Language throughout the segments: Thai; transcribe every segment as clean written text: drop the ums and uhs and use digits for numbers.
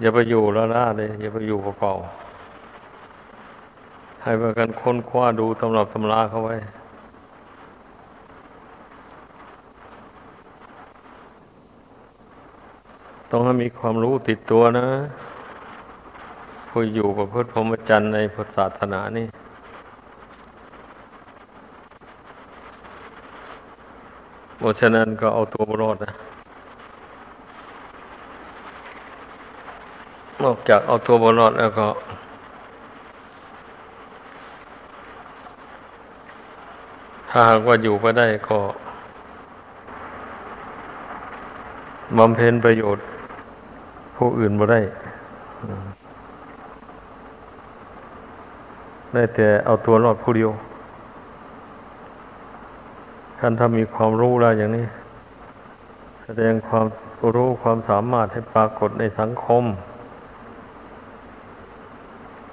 อย่าไปอยู่แล้วนะเลยอย่าไปอยู่เปล่าๆให้มากันค้นคว้าดูตำรับตำราเข้าไว้ต้องให้มีความรู้ติดตัวนะผู้อยู่ประพฤติพรหมจรรย์ในพุทธศาสนานี่เพราะฉะนั้นก็เอาตัวรอดนะนอกจากเอาตัวรอดแล้วก็ถ้าหากว่าอยู่ไปได้ก็บำเพ็ญประโยชน์ผู้อื่นบ่ได้ได้แต่เอาตัวรอดผู้เดียวท่านถ้ามีความรู้แล้วอย่างนี้แสดงความรู้ความสามารถให้ปรากฏในสังคม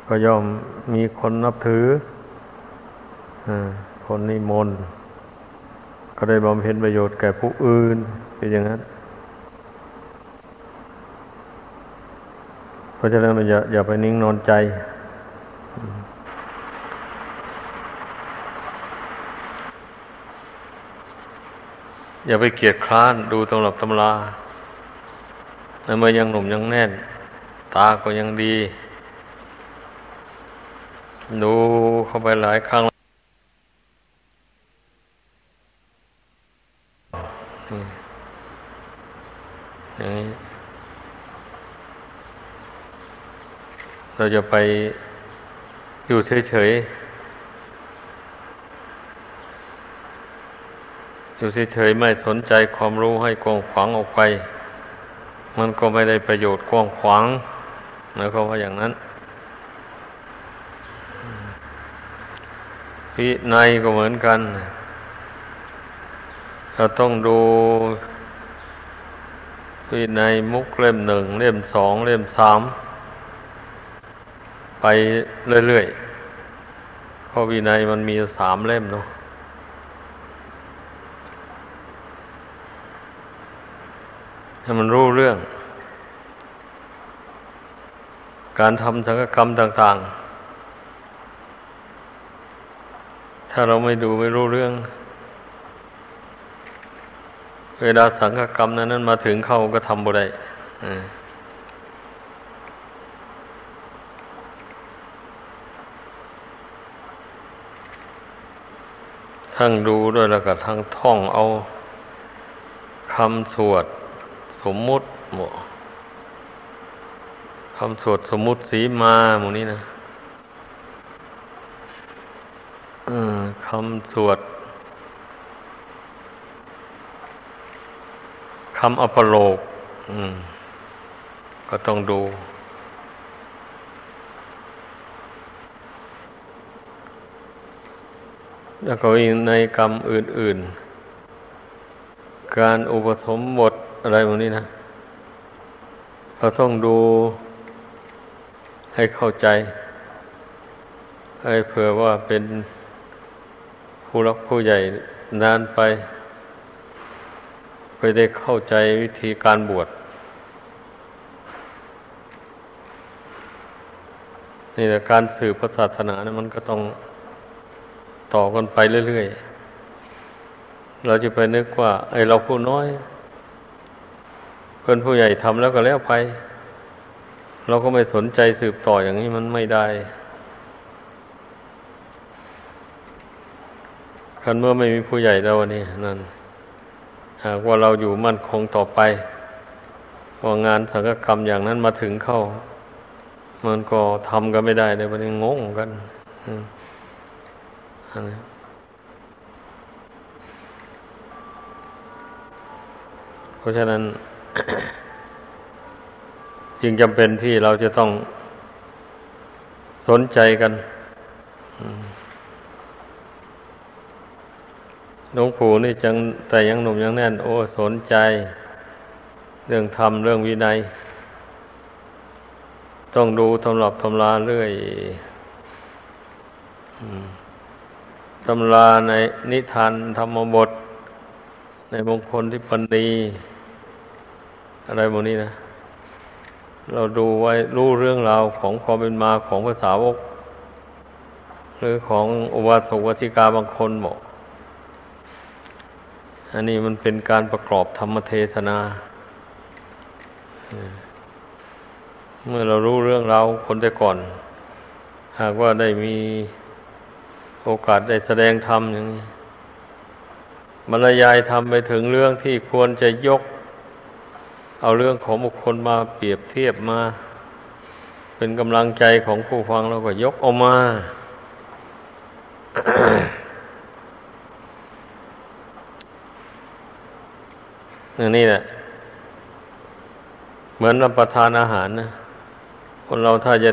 ก็ย่อมมีคนนับถือคนนิมนต์ก็ได้บำเพ็ญประโยชน์แก่ผู้อื่นเป็นอย่างนั้นเพราะฉะนั้นอย่าไปนิ่งนอนใจอย่าไปเกียจคร้านดูตำรับตำราแล้วเมื่อยังหนุ่มยังแน่นตาก็ยังดีดูเข้าไปหลายครั้งเราจะไปอยู่เฉยๆอยู่เฉยๆไม่สนใจความรู้ให้กว้างขวางออกไปมันก็ไม่ได้ประโยชน์กว้างขวางนะเขาว่าอย่างนั้นวินัยก็เหมือนกันเราต้องดูวินัยมุกเล่มหนึ่งเล่มสองเล่มสามไปเรื่อยๆเพราะวินัยมันมีสามเล่มเนาะให้มันรู้เรื่องการทำสังฆกรรมต่างๆถ้าเราไม่ดูไม่รู้เรื่องเวลาสังฆกรรมนั้นมาถึงเข้าก็ทำบ่ได้ทั้งดูด้วยแล้วก็ทั้งท่องเอาคำสวดสมมุติหมู่คำสวดสมมุติสีมาหมู่นี้นะคำสวดคำอภโลกก็ต้องดูแล้วก็ในกรรมอื่นๆการอุปสมบทอะไรพวกนี้นะเราต้องดูให้เข้าใจให้เผื่อว่าเป็นผู้รักผู้ใหญ่นานไปได้เข้าใจวิธีการบวชนี่แหละการสืบศาสนาเนี่ยมันก็ต้องต่อกันไปเรื่อยๆเราจะไปนึกว่าไอ้เราผู้น้อยเพื่อนผู้ใหญ่ทำแล้วก็แล้วไปเราก็ไม่สนใจสืบต่ออย่างนี้มันไม่ได้คันเมื่อไม่มีผู้ใหญ่แล้วนี่นั่นหากว่าเราอยู่มั่นคงต่อไปว่างานสังฆกรรมอย่างนั้นมาถึงเข้ามันก็ทำกันไม่ได้เลยมันงงกันเพราะฉะนั้น จึงจำเป็นที่เราจะต้องสนใจกันหลวงปู่นี่จังแต่ยังหนุ่มยังแน่นโอ้สนใจเรื่องธรรมเรื่องวินัยต้องดูตำรับตำราเรื่อยตำราในนิทานธรรมบทในมงคลที่ปณีอะไรพวกนี้นะ เราดูไว้รู้เรื่องราวของความเป็นมาของพระสาวกหรือของอุบาสกอุบาสิกาบางคนบอกอันนี้มันเป็นการประกอบธรรมเทศนาเมื่อเรารู้เรื่องราวคนแต่ก่อนหากว่าได้มีโอกาสได้แสดงธรรมอย่างนี้บรรยายธรรมไปถึงเรื่องที่ควรจะยกเอาเรื่องของบุคคลมาเปรียบเทียบมาเป็นกำลังใจของผู้ฟังเราก็ยกออกมา นี่แหละเหมือนรับประทานอาหารนะคนเราถ้าจะ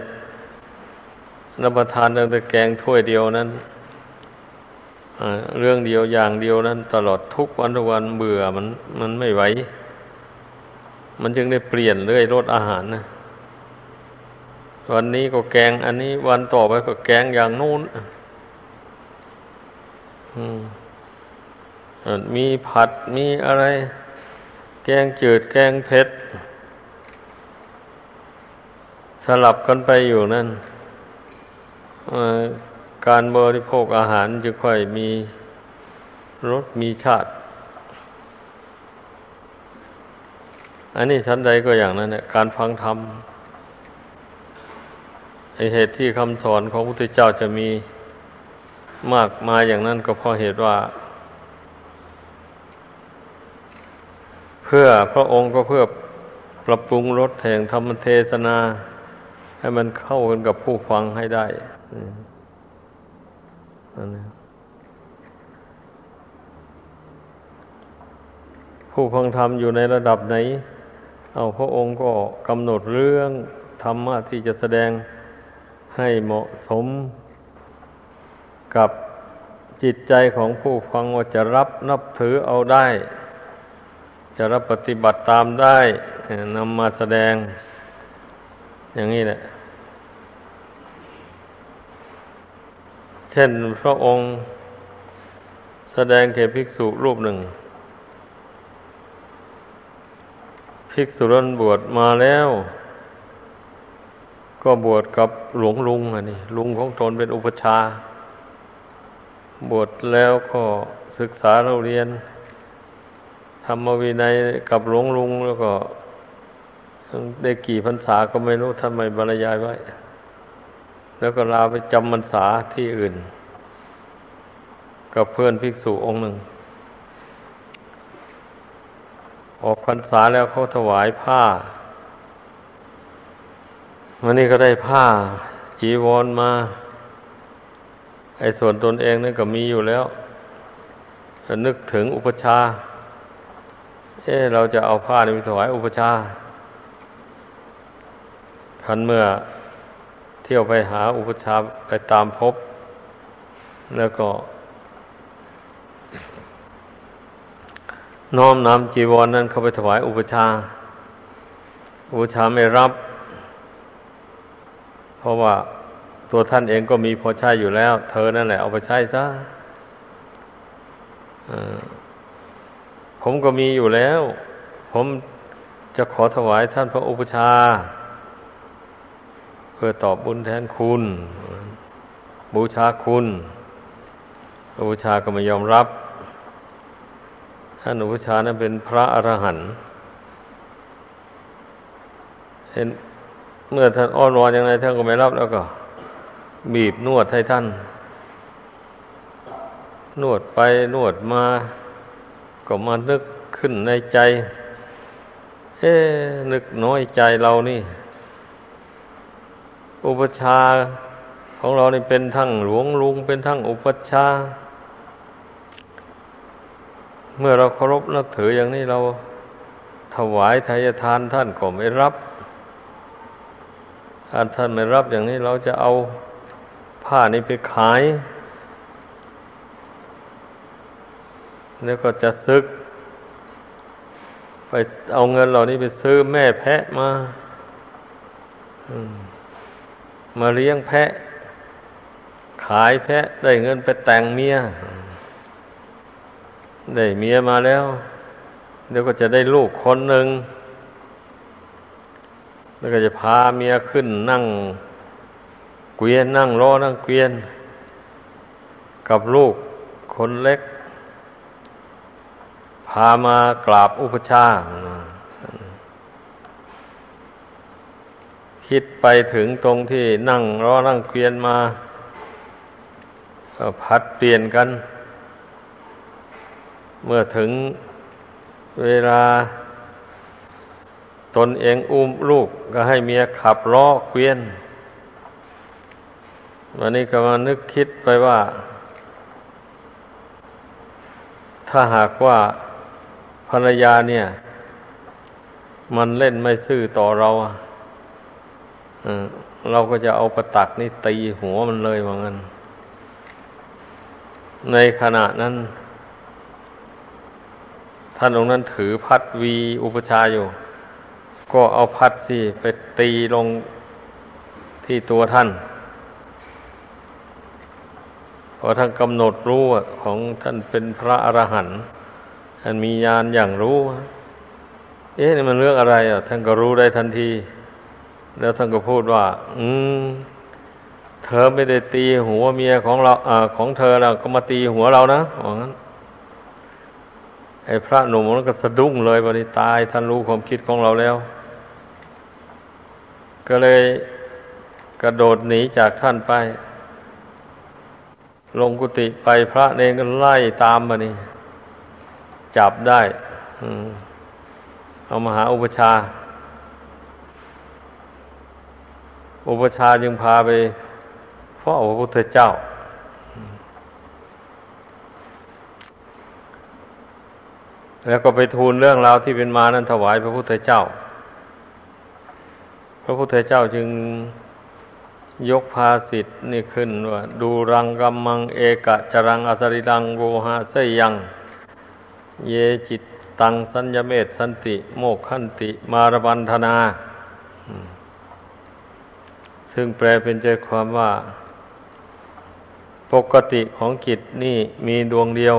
รับประทานตั้งแต่แกงถ้วยเดียวนั้นเรื่องเดียวอย่างเดียวนั้นตลอดทุกวันเบื่อมันไม่ไหวมันจึงได้เปลี่ยนเรื่อยรสอาหารนะวันนี้ก็แกงอันนี้วันต่อไปก็แกงอย่างนู้นมีผัดมีอะไรแกงจืดแกงเผ็ดสลับกันไปอยู่นั่นการบริโภคอาหารจะค่อยมีรสมีชาติอันนี้ชั้นใดก็อย่างนั้นเนี่ยการฟังธรรมไอ้เหตุที่คำสอนของพระพุทธเจ้าจะมีมากมายอย่างนั้นก็เพราะเหตุว่าเพื่อพระองค์ก็เพื่อปรับปรุงรสแห่งธรรมเทศนาให้มันเข้ากันกับผู้ฟังให้ได้ผู้ฟังธรรมอยู่ในระดับไหนเอาพระองค์ก็กำหนดเรื่องธรรมะที่จะแสดงให้เหมาะสมกับจิตใจของผู้ฟังว่าจะรับนับถือเอาได้จะรับปฏิบัติตามได้นำมาแสดงอย่างนี้แหละเช่นพระองค์แสดงแก่ภิกษุรูปหนึ่งภิกษุนั้นบวชมาแล้วก็บวชกับหลวงลุงอันนี้ลุงของตนเป็นอุปัชฌาย์บวชแล้วก็ศึกษาเราเรียนธรรมวินัยกับหลวงลุงแล้วก็ได้กี่พรรษาก็ไม่รู้ท่านไม่บรรยายไว้แล้วก็ลาไปจำพรรษาที่อื่นกับเพื่อนภิกษุองค์หนึ่งออกพรรษาแล้วเขาถวายผ้าวันนี้ก็ได้ผ้าจีวรมาไอ้ส่วนตนเองนั่นก็มีอยู่แล้วแต่นึกถึงอุปัชฌาย์เราจะเอาผ้านี้ไปถวายอุปัชฌาย์คันเมื่อเที่ยวไปหาอุปัชฌาย์ไปตามพบแล้วก็น้อมนำจีวร นั้นเข้าไปถวายอุปัชฌาย์อุปัชฌาย์ไม่รับเพราะว่าตัวท่านเองก็มีพอใช้อยู่แล้วเธอนั่นแหละเอาไปใช้ซะผมก็มีอยู่แล้วผมจะขอถวายท่านพระอุปัชฌาย์เพื่อตอบบุญแทนคุณบูชาคุณอุปัชฌาย์ก็ไม่ยอมรับท่านอุปัชฌาย์นั้นเป็นพระอรหันต์เห็นเมื่อท่านอ้อนวอนอย่างไรท่านก็ไม่รับแล้วก็บีบนวดให้ท่านนวดไปนวดมาก็มานึกขึ้นในใจนึกน้อยใจเรานี่อุปัชฌาย์ของเรานี่เป็นทั้งหลวงลุงเป็นทั้งอุปัชฌาย์เมื่อเราเคารพนับถืออย่างนี้เราถวายทายทานท่านก็ไม่รับท่านไม่รับอย่างนี้เราจะเอาผ้านี้ไปขายแล้วก็จะซึกไปเอาเงินเหล่านี้ไปซื้อแม่แพะมาเลี้ยงแพะขายแพะได้เงินไปแต่งเมียได้เมียมาแล้วเดี๋ยวก็จะได้ลูกคนหนึ่ง แล้วก็จะพาเมียขึ้นนั่งเกวียนนั่งล้อนั่งเกวียนกับลูกคนเล็กพามากราบอุปชาคิดไปถึงตรงที่นั่งล้อนั่งเกวียนมาก็ผัดเปลี่ยนกันเมื่อถึงเวลาตนเองอุ้มลูกก็ให้เมียขับล้อเกวียนวันนี้ก็มานึกคิดไปว่าถ้าหากว่าภรรยาเนี่ยมันเล่นไม่ซื่อต่อเราเราก็จะเอาประตักนี่ตีหัวมันเลยว่างั้นในขณะนั้นท่านองค์นั้นถือพัดวีอุปชาอยู่ก็เอาพัดสิไปตีลงที่ตัวท่านพอท่านกำหนดรู้ของท่านเป็นพระอรหันต์ท่านมีญาณอย่างรู้นี่มันเรื่องอะไรท่านก็รู้ได้ทันทีแล้วท่านก็พูดว่าเธอไม่ได้ตีหัวเมียของเราของเธอเราก็มาตีหัวเรานะว่างั้นไอ้พระหนุ่มนั้นก็สะดุ้งเลยบัดนี้ตายท่านรู้ความคิดของเราแล้วก็เลยกระโดดหนีจากท่านไปลงกุฏิไปพระเนรก็ไล่ตามมานี่จับได้เอามาหาอุปชาจึงพาไปเฝ้าพระพุทธเจ้าแล้วก็ไปทูลเรื่องราวที่เป็นมานั้นถวายพระพุทธเจ้าพระพุทธเจ้าจึงยกภาสิทธิ์นี่ขึ้นว่าดูรังกัมมังเอกะจรังอสริรังโวหะเสยังเยจิตตังสัญญเมตสันติโมกขันติมารบันธนาซึ่งแปลเป็นใจความว่าปกติของกิจนี่มีดวงเดียว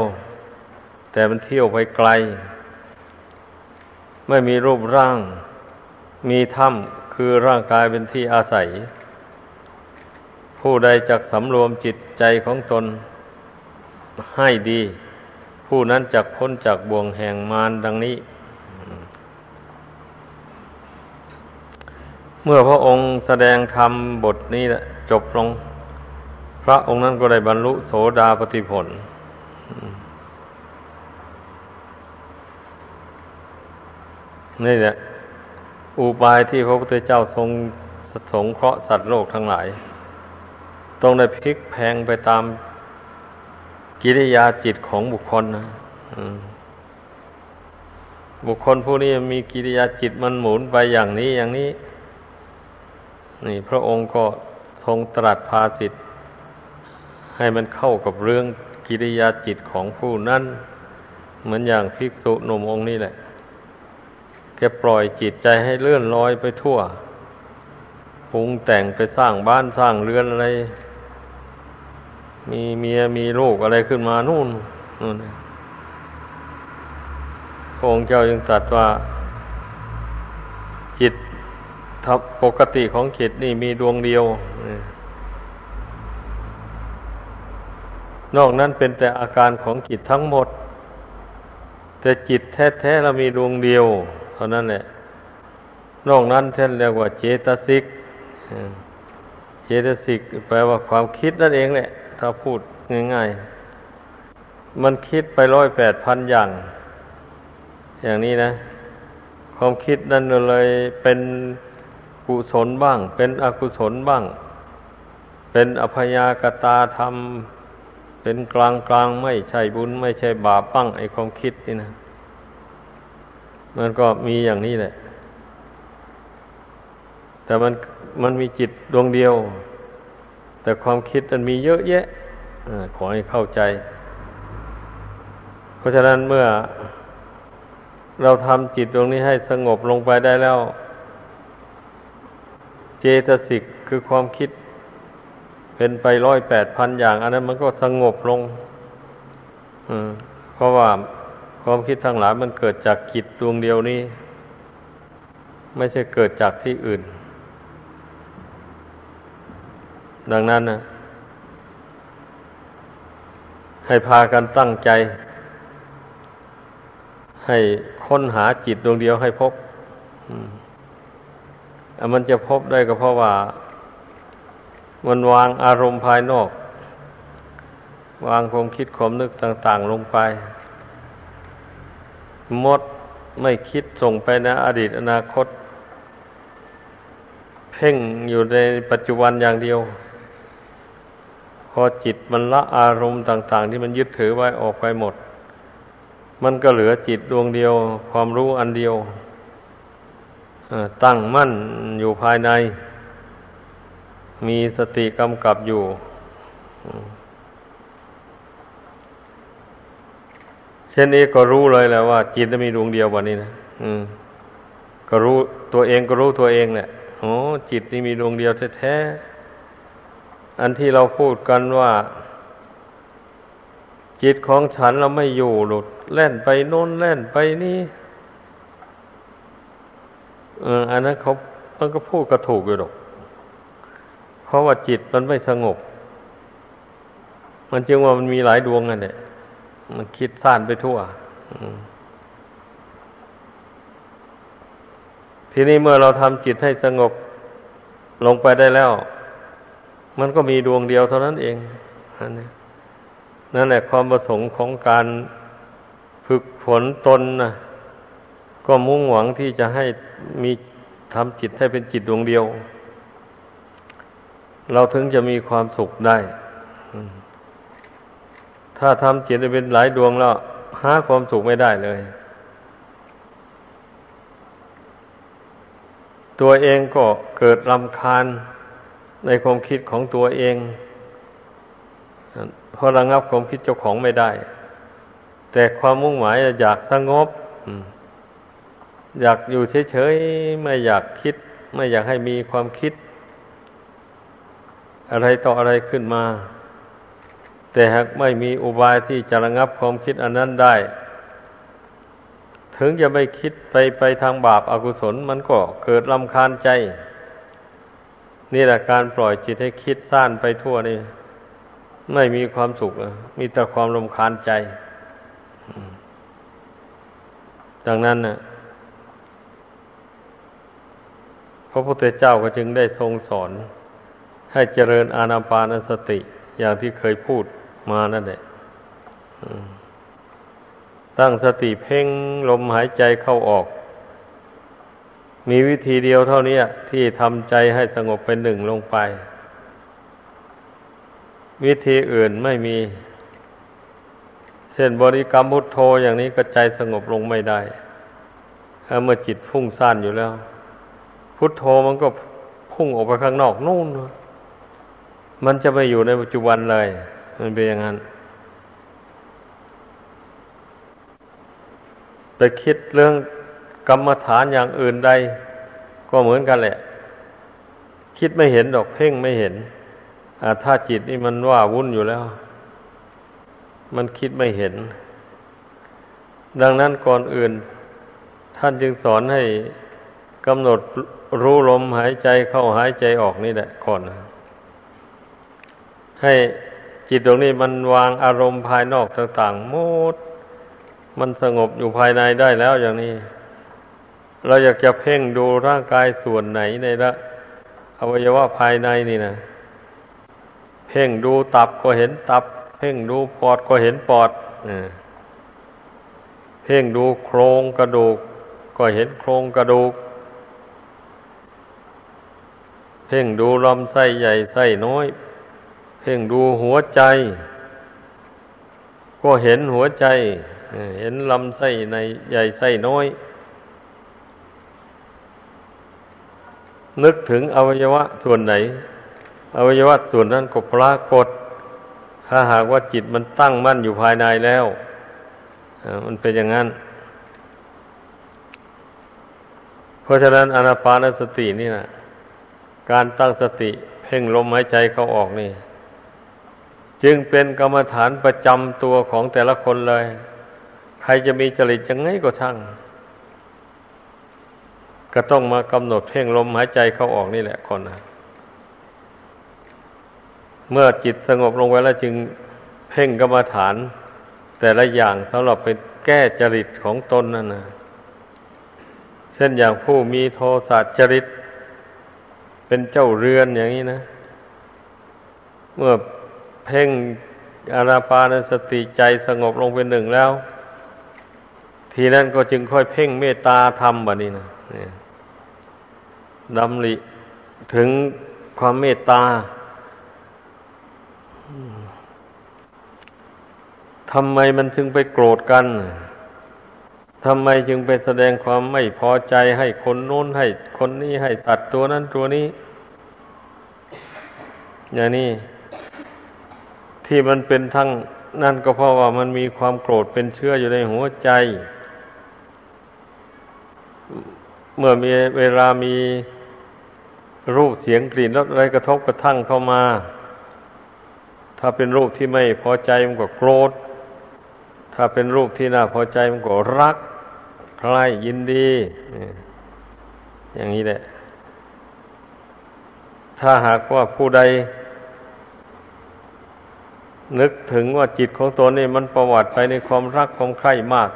แต่มันเที่ยวไปไกลไม่มีรูปร่างมีถ้ำคือร่างกายเป็นที่อาศัยผู้ใดจักสำรวมจิตใจของตนให้ดีผู้นั้นจักพ้นจากบ่วงแห่งมารดังนี้เมื่อพระองค์แสดงธรรมบทนี้จบลงพระองค์นั้นก็ได้บรรลุโสดาปัตติผลนี่แหละอุบายที่พระพุทธเจ้าทรงสงเคราะห์สัตว์โลกทั้งหลายต้องได้พลิกแพลงไปตามกิริยาจิตของบุคคลนะบุคคลผู้นี้มีกิริยาจิตมันหมุนไปอย่างนี้อย่างนี้นี่พระองค์ก็ทรงตรัสภาสิทธิ์ให้มันเข้ากับเรื่องกิริยาจิตของผู้นั้นเหมือนอย่างภิกษุหนุ่มองค์นี้แหละแกปล่อยจิตใจให้เลื่อนลอยไปทั่วปรุงแต่งไปสร้างบ้านสร้างเรือนอะไรมีเมียมีลูกอะไรขึ้นมานู่นพระองค์เจ้าจึงตรัสว่าจิตทับปกติของจิตนี่มีดวงเดียวนอกนั้นเป็นแต่อาการของจิตทั้งหมดแต่จิตแท้ๆเรามีดวงเดียวเท่านั้นแหละนอกนั้นท่านเรียกว่าเจตสิกแปลว่าความคิดนั่นเองแหละถ้าพูดง่ายๆมันคิดไป 108,000 อย่างนี้นะความคิดนั้นเลยเป็นกุศลบ้างเป็นอกุศลบ้างเป็นอัพยากตาธรรมเป็นกลางๆไม่ใช่บุญไม่ใช่บาปบ้างไอ้ความคิดนี่นะมันก็มีอย่างนี้แหละแต่มันมีจิตดวงเดียวแต่ความคิดมันมีเยอะแยะขอให้เข้าใจเพราะฉะนั้นเมื่อเราทำจิตดวงนี้ให้สงบลงไปได้แล้วเจตสิกคือความคิดเป็นไป 108,000 อย่างอันนั้นมันก็สงบลงเพราะว่าความคิดทั้งหลายมันเกิดจากจิตดวงเดียวนี้ ไม่ใช่เกิดจากที่อื่นดังนั้นนะให้พากันตั้งใจให้ค้นหาจิตดวงเดียวให้พบมันจะพบได้ก็เพราะว่ามันวางอารมณ์ภายนอกวางความคิดความนึกต่างๆลงไปหมดไม่คิดส่งไปในอดีตอนาคตเพ่งอยู่ในปัจจุบันอย่างเดียวพอจิตมันละอารมณ์ต่างๆที่มันยึดถือไว้ออกไปหมดมันก็เหลือจิตดวงเดียวความรู้อันเดียวตั้งมั่นอยู่ภายในมีสติกำกับอยู่เช่นนี้ก็รู้เลยแหละว่าจิตมีดวงเดียววันนี้นะก็รู้ตัวเองแหละโอ้จิตนี่มีดวงเดียวแท้ๆอันที่เราพูดกันว่าจิตของฉันเราไม่อยู่หลุดแล่นไปโน่นแล่นไปนี่อันนั้นเขามันก็พูดกระถูกอยู่หรอกเพราะว่าจิตมันไม่สงบมันจึงว่ามันมีหลายดวงนั่นแหละมันคิดซ่านไปทั่วทีนี้เมื่อเราทำจิตให้สงบลงไปได้แล้วมันก็มีดวงเดียวเท่านั้นเองนั่นแหละความประสงค์ของการฝึกฝนตนนะก็มุ่งหวังที่จะให้มีทำจิตให้เป็นจิตดวงเดียวเราถึงจะมีความสุขได้ถ้าทำจิตให้เป็นหลายดวงแล้วหาความสุขไม่ได้เลยตัวเองก็เกิดรำคาญในความคิดของตัวเองเพราะระงับความคิดเจ้าของไม่ได้แต่ความมุ่งหมายอยากสงบอยากอยู่เฉยๆไม่อยากคิดไม่อยากให้มีความคิดอะไรต่ออะไรขึ้นมาแต่หากไม่มีอุบายที่จะระงับความคิดอันนั้นได้ถึงจะไม่คิดไปทางบาปอกุศลมันก็เกิดรำคาญใจนี่แหละการปล่อยจิตให้คิดซ่านไปทั่วนี่ไม่มีความสุขมีแต่ความรำคาญใจดังนั้นนะพระพุทธเจ้าก็จึงได้ทรงสอนให้เจริญอานาปานสติอย่างที่เคยพูดมานั่นแหละตั้งสติเพ่งลมหายใจเข้าออกมีวิธีเดียวเท่านี้ที่ทำใจให้สงบเป็นหนึ่งลงไปวิธีอื่นไม่มีเช่นบริกรรมพุทโธอย่างนี้ก็ใจสงบลงไม่ได้ถ้าเมื่อจิตพุ่งซ่านอยู่แล้วพุทโธมันก็พุ่งออกไปข้างนอกนู่นมันจะไม่อยู่ในปัจจุบันเลยมันเป็นอย่างนั้นแต่คิดเรื่องกรรมฐานอย่างอื่นใดก็เหมือนกันแหละคิดไม่เห็นดอกเพ่งไม่เห็นถ้าจิตนี่มันว่าวุ่นอยู่แล้วมันคิดไม่เห็นดังนั้นก่อนอื่นท่านจึงสอนให้กำหนดรู้ลมหายใจเข้าหายใจออกนี่แหละก่อนให้จิตตรงนี้มันวางอารมณ์ภายนอกต่างๆหมดมันสงบอยู่ภายในได้แล้วอย่างนี้เราอยากจะเพ่งดูร่างกายส่วนไหนในละอวัยวะภายในนี่นะเพ่งดูตับก็เห็นตับเพ่งดูปอดก็เห็นปอดเพ่งดูโครงกระดูกก็เห็นโครงกระดูกเพ่งดูลำไส้ใหญ่ไส้น้อยเพ่งดูหัวใจก็เห็นหัวใจเห็นลำไส้ในใหญ่ไส้น้อยนึกถึงอวัยวะส่วนไหนอวัยวะส่วนนั้นก็ปรากฏถ้าหากว่าจิตมันตั้งมั่นอยู่ภายในแล้วมันเป็นอย่างนั้นเพราะฉะนั้นอานาปานสตินี่นะการตั้งสติเพ่งลมหายใจเข้าออกนี่จึงเป็นกรรมฐานประจำตัวของแต่ละคนเลยใครจะมีจริตยังไงก็ช่าง ก็ต้องมากำหนดเพ่งลมหายใจเข้าออกนี่แหละก่อนนะเมื่อจิตสงบลงไว้แล้วจึงเพ่งกรรมฐานแต่ละอย่างสำหรับเป็นแก้จริตของตนนั่นนะเช่นอย่างผู้มีโทสะจริตเป็นเจ้าเรือนอย่างนี้นะเมื่อเพ่งอานาปานสติใจสงบลงเป็นหนึ่งแล้วทีนั้นก็จึงค่อยเพ่งเมตตาธรรมแบบนี้นะดำริถึงความเมตตาทำไมมันจึงไปโกรธกันทำไมจึงไปแสดงความไม่พอใจให้คนโน้นให้คนนี้ให้สัตว์ตัวนั้นตัวนี้อย่างนี้ที่มันเป็นทั้งนั่นก็เพราะว่ามันมีความโกรธเป็นเชื้ออยู่ในหัวใจเมื่อมีเวลามีรูปเสียงกลิ่นรสอะไรกระทบกระทั่งเข้ามาถ้าเป็นรูปที่ไม่พอใจมันก็โกรธถ้าเป็นรูปที่น่าพอใจมันก็รักใคร่ยินดีอย่างนี้แหละถ้าหากว่าผู้ใดนึกถึงว่าจิตของตนนี่มันประวัติไปในความรักความใคร่มาก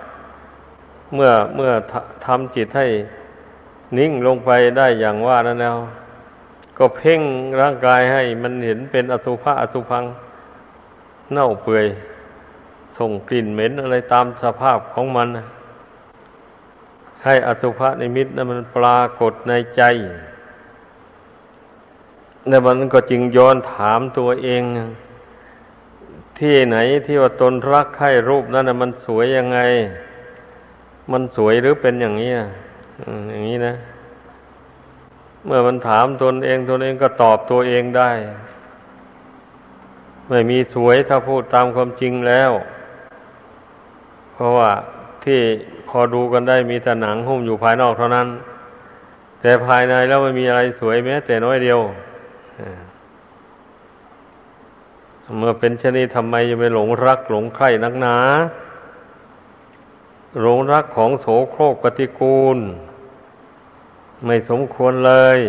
เมื่อทำจิตให้นิ่งลงไปได้อย่างว่านั้นแล้วก็เพ่งร่างกายให้มันเห็นเป็นอสุภะอสุภังเน่าเปื่อยส่งกลิ่นเหม็นอะไรตามสภาพของมันให้อสุภะนิมิตนั้นมันปรากฏในใจแล้วมันก็จึงย้อนถามตัวเองที่ไหนที่ว่าตนรักใคร่รูปนั้นมันสวยยังไงมันสวยหรือเป็นอย่างนี้อย่างนี้นะเมื่อมันถามตนเองตนเองก็ตอบตัวเองได้ไม่มีสวยถ้าพูดตามความจริงแล้วเพราะว่าที่พอดูกันได้มีแต่หนังหุ้มอยู่ภายนอกเท่านั้นแต่ภายในแล้วไม่มีอะไรสวยแม้แต่น้อยเดียวเมื่อเป็นเช่นนี้ทำไมจะไปหลงรักหลงใคร่นักหนาหลงรักของโสโครกปฏิกูลไม่สมควรเลย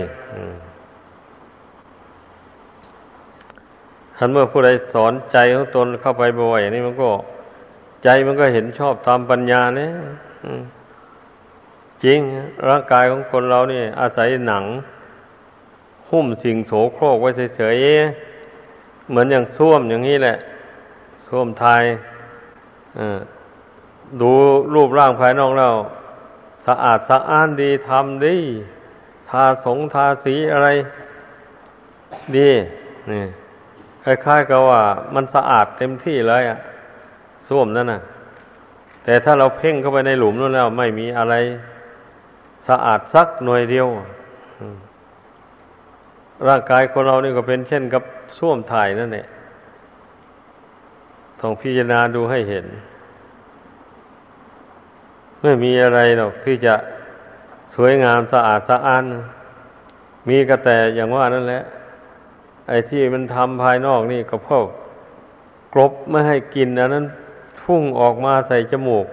ท่านเมื่อผู้ใดสอนใจของตนเข้าไปบ่อยนี่มันก็ใจมันก็เห็นชอบตามปัญญาเนี่ยจริงร่างกายของคนเรานี่อาศัยหนังหุ้มสิ่งโสโครกไว้เฉยๆเหมือนอย่างส้วมอย่างนี้แหละส้วมไทยดูรูปร่างภายนอกเราสะอาดสะอ้านดีทำดีทาสงทาสีอะไรดีนี่คล้ายๆกับว่ามันสะอาดเต็มที่เลยอ่ะส้วมนั่นน่ะแต่ถ้าเราเพ่งเข้าไปในหลุมนั่นแล้วไม่มีอะไรสะอาดสักหน่วยเดียวร่างกายคนเรานี่ก็เป็นเช่นกับส้วมถ่ายนั่นแหละต้องพิจารณาดูให้เห็นไม่มีอะไรหรอกที่จะสวยงามสะอาดสะอ้านมีก็แต่อย่างว่านั่นแหละไอ้ที่มันทำภายนอกนี่ก็เพราะกลบไม่ให้กลิ่นอันนั้นพุ่งออกมาใส่จมูก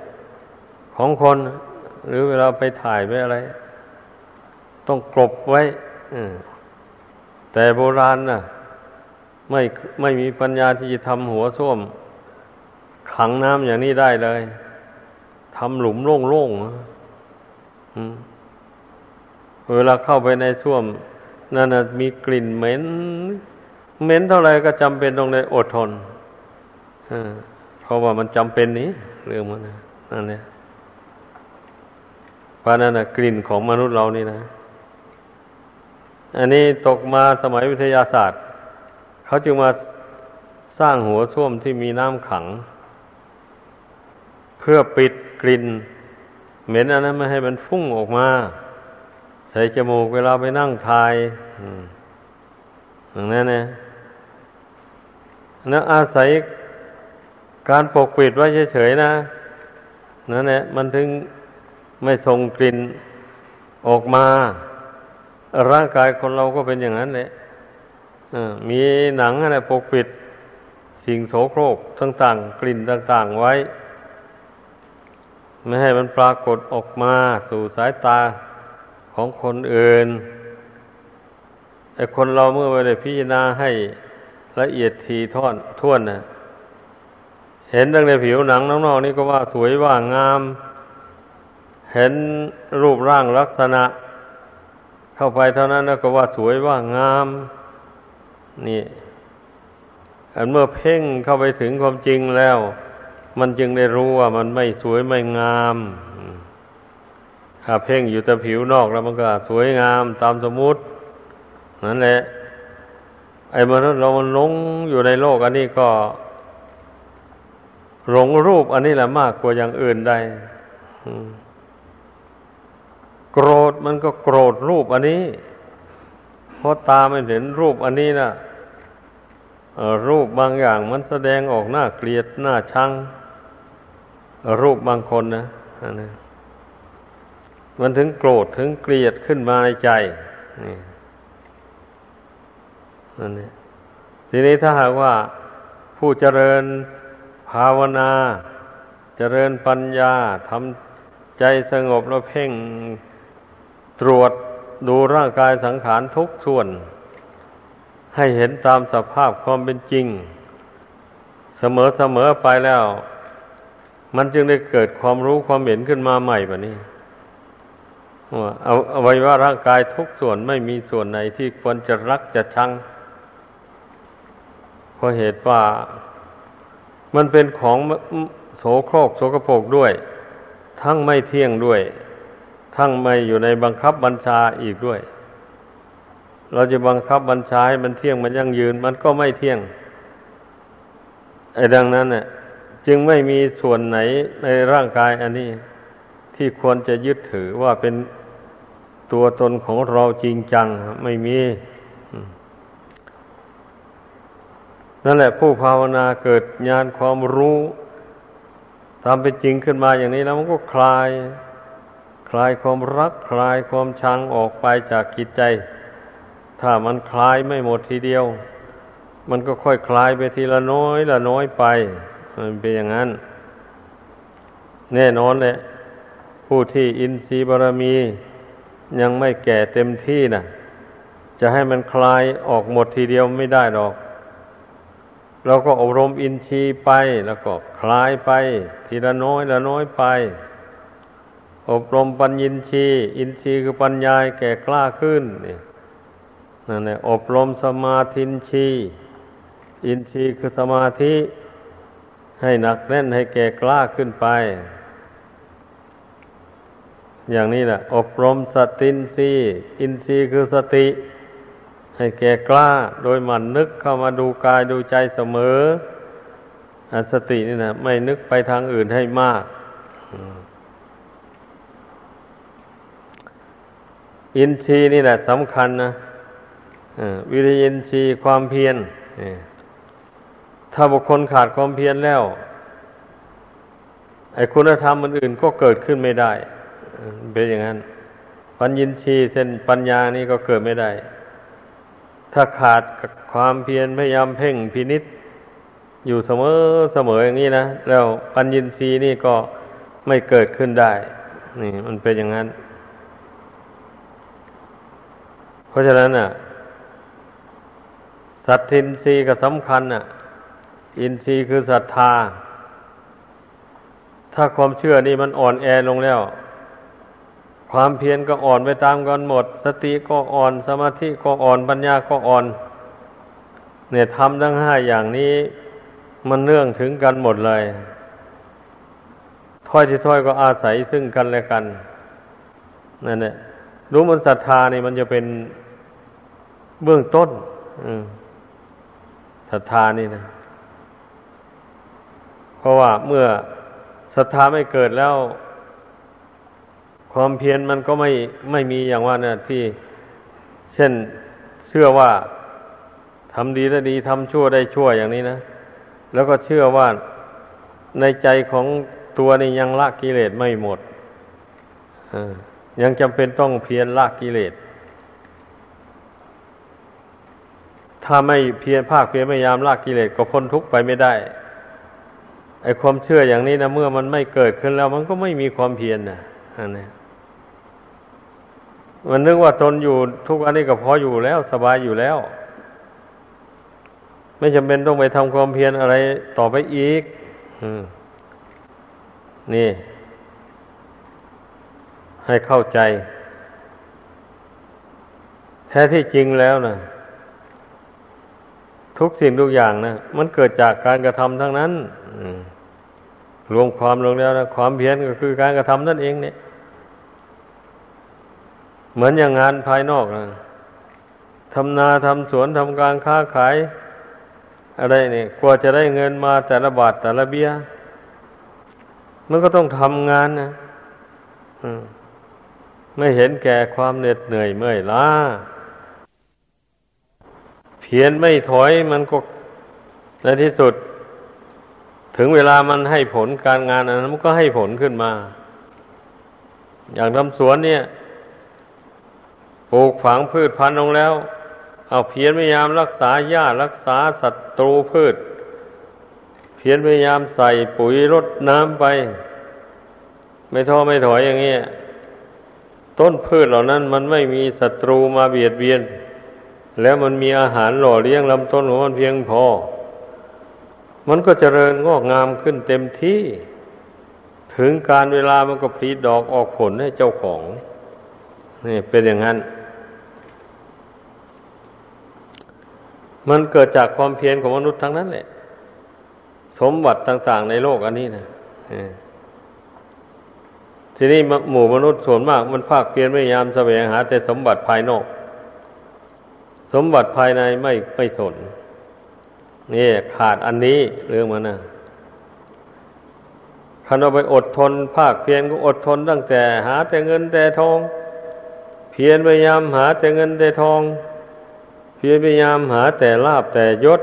ของคนหรือเวลาไปถ่ายไปอะไรต้องกลบไว้แต่โบราณน่ะไม่มีปัญญาที่จะทำหัวส้วมขังน้ำอย่างนี้ได้เลยทำหลุมโล่งๆเวลาเข้าไปในส้วมนั่นน่ะมีกลิ่นเหม็นเหม็นเท่าไรก็จำเป็นต้องได้อดทนเพราะว่ามันจำเป็นนี้เรื่องมันนั่นแหละเพราะนั่นน่ะกลิ่นของมนุษย์เรานี่นะอันนี้ตกมาสมัยวิทยาศาสตร์เขาจึงมาสร้างหัวส้วมที่มีน้ำขังเพื่อปิดกลิ่นเหม็นอันนั้นไม่ให้มันฟุ้งออกมาใส่จมูกเวลาไปนั่งทายอย่างนั้นนะอาศัยการปกปิดไว้เฉยๆนะนั่นแหละมันถึงไม่ส่งกลิ่นออกมาร่างกายคนเราก็เป็นอย่างนั้นแหละมีหนังอะไรปกปิดสิ่งโสโครกต่างๆกลิ่นต่างๆไว้ไม่ให้มันปรากฏออกมาสู่สายตา ของคนอื่นไอ้คนเราเมื่อไม่ได้พิจารณาให้ละเอียดถี่ถ้วนนะเห็นตั้งแต่ผิวหนังนอกๆนี่ก็ว่าสวยว่างามเห็นรูปร่างลักษณะเข้าไปเท่านั้นก็ว่าสวยว่างามนี่อันเมื่อเพ่งเข้าไปถึงความจริงแล้วมันจึงได้รู้ว่ามันไม่สวยไม่งามถ้าเพ่งอยู่แต่ผิวนอกแล้วมันก็สวยงามตามสมมุตินั่นแหละไอ้มนุษย์เรามันหลงอยู่ในโลกอันนี้ก็หลงรูปอันนี้แหละมากกว่าอย่างอื่นใดโกรธมันก็โกรธรูปอันนี้เพราะตาไม่เห็นรูปอันนี้นะรูปบางอย่างมันแสดงออกหน้าเกลียดหน้าชังรูปบางคนนะมันถึงโกรธถึงเกลียดขึ้นมาในใจนี่นั่นเองทีนี้ถ้าหากว่าผู้เจริญภาวนาเจริญปัญญาทำใจสงบแล้วเพ่งตรวจดูร่างกายสังขารทุกส่วนให้เห็นตามสภาพความเป็นจริงเสมอไปแล้วมันจึงได้เกิดความรู้ความเห็นขึ้นมาใหม่แบบนี้ว่าอวัยวะร่างกายทุกส่วนไม่มีส่วนไหนที่ควรจะรักจะชังเพราะเหตุว่ามันเป็นของโสโครกโสกโปรกด้วยทั้งไม่เที่ยงด้วยทั้งไม่อยู่ในบังคับบัญชาอีกด้วยเราจะบังคับบัญชาให้มันเที่ยงมันยั่งยืนมันก็ไม่เที่ยงไอ้ดังนั้นเนี่ยจึงไม่มีส่วนไหนในร่างกายอันนี้ที่ควรจะยึดถือว่าเป็นตัวตนของเราจริงจังไม่มีนั่นแหละผู้ภาวนาเกิดญาณความรู้ตามเป็นจริงขึ้นมาอย่างนี้แล้วมันก็คลายความรักคลายความชังออกไปจากจิตใจถ้ามันคลายไม่หมดทีเดียวมันก็ค่อยคลายไปทีละน้อยละน้อยไปมันเป็นอย่างนั้นแน่นอนแหละผู้ที่อินทรีย์บารมียังไม่แก่เต็มที่น่ะจะให้มันคลายออกหมดทีเดียวไม่ได้หรอกเราก็อบรมอินทรีย์ไปแล้วก็คลายไปทีละน้อยละน้อยไปอบรมปัญญินทรีย์อินทรีย์คือปัญญาแก่กล้าขึ้นนี่นั่นแหละอบรมสมาธินทรีย์อินทรีย์คือสมาธิให้หนักแน่นให้แก่กล้าขึ้นไปอย่างนี้แหละอบรมสตินทรีย์อินทรีย์คือสติให้แก่กล้าโดยหมั่นนึกเข้ามาดูกายดูใจเสมอสตินี่นะไม่นึกไปทางอื่นให้มากอินทรีย์นี่แหละสำคัญนะวิริยินทรีย์ความเพียรถ้าบุคคลขาดความเพียรแล้วไอ้คุณธรรมอื่นๆก็เกิดขึ้นไม่ได้เป็นอย่างนั้นปัญญินทรีย์เส้นปัญญานี่ก็เกิดไม่ได้ถ้าขาดความเพียรพยายามเพ่งพินิจอยู่เสมออย่างนี้นะแล้วปัญญินทรีย์นี่ก็ไม่เกิดขึ้นได้นี่มันเป็นอย่างนั้นเพราะฉะนั้นน่ะสัทธินทรีย์ก็สำคัญน่ะอินทรีย์คือศรัทธาถ้าความเชื่อนี่มันอ่อนแอลงแล้วความเพียรก็อ่อนไปตามกันหมดสติก็อ่อนสมาธิก็อ่อนปัญญาก็อ่อนเนี่ยทำทั้งห้าอย่างนี้มันเนื่องถึงกันหมดเลยถ้อยที่ถ้อยก็อาศัยซึ่งกันและกันนั่นแหละรู้มันศรัทธานี่มันจะเป็นเบื้องต้นศรัทธานี่นะเพราะว่าเมื่อศรัทธาไม่เกิดแล้วความเพียรมันก็ไม่มีอย่างว่าเนี่ยที่เช่นเชื่อว่าทำดีได้ดีทำชั่วได้ชั่วอย่างนี้นะแล้วก็เชื่อว่าในใจของตัวนี่ยังละกิเลสไม่หมดยังจำเป็นต้องเพียรละกิเลสถ้าไม่เพียรภาคเพียรพยายามละกิเลสก็พ้นทุกข์ไปไม่ได้ไอ้ความเชื่ออย่างนี้นะเมื่อมันไม่เกิดขึ้นแล้วมันก็ไม่มีความเพียรนะอันนี้ มันนึกว่าตนอยู่ทุกอันนี้ก็พออยู่แล้วสบายอยู่แล้วไม่จำเป็นต้องไปทำความเพียรอะไรต่อไปอีกนี่ให้เข้าใจแท้ที่จริงแล้วนะทุกสิ่งทุกอย่างนะมันเกิดจากการกระทำทั้งนั้นรวมความลงแล้วนะความเพียรก็คือการกระทำนั่นเองเนี่ยเหมือนอย่างงานภายนอกนะทำนาทำสวนทำการค้าขายอะไรเนี่ยกว่าจะได้เงินมาแต่ละบาทแต่ละเบี้ยมันก็ต้องทำงานนะไม่เห็นแก่ความเหน็ดเหนื่อยเมื่อยล้าเพียรไม่ถอยมันก็ในที่สุดถึงเวลามันให้ผลการงานอันนั้นมันก็ให้ผลขึ้นมาอย่างทำสวนเนี่ยปลูกฝังพืชพันธุ์ลงแล้วเอาเพียรพยายามรักษาหญ้ารักษาศัตรูพืชเพียรพยายามใส่ปุ๋ยรดน้ำไปไม่ท้อไม่ถอยอย่างเงี้ยต้นพืชเหล่านั้นมันไม่มีศัตรูมาเบียดเบียนแล้วมันมีอาหารหล่อเลี้ยงลำต้นของมันเพียงพอมันก็เจริญงอกงามขึ้นเต็มที่ถึงการเวลามันก็ผลิดอกออกผลให้เจ้าของนี่เป็นอย่างนั้นมันเกิดจากความเพียรของมนุษย์ทั้งนั้นแหละสมบัติต่างๆในโลกอันนี้นะทีนี้หมู่มนุษย์ส่วนมากมันภาคเพียรพยายามแสวงหาแต่สมบัติภายนอกสมบัติภายในไม่สนนี่ขาดอันนี้เรื่องมันนะคันเอาไปอดทนภาคเพียรก็อดทนตั้งแต่หาแต่เงินแต่ทองเพียรพยายามหาแต่เงินแต่ทองเพียรพยายามหาแต่ลาภแต่ยศ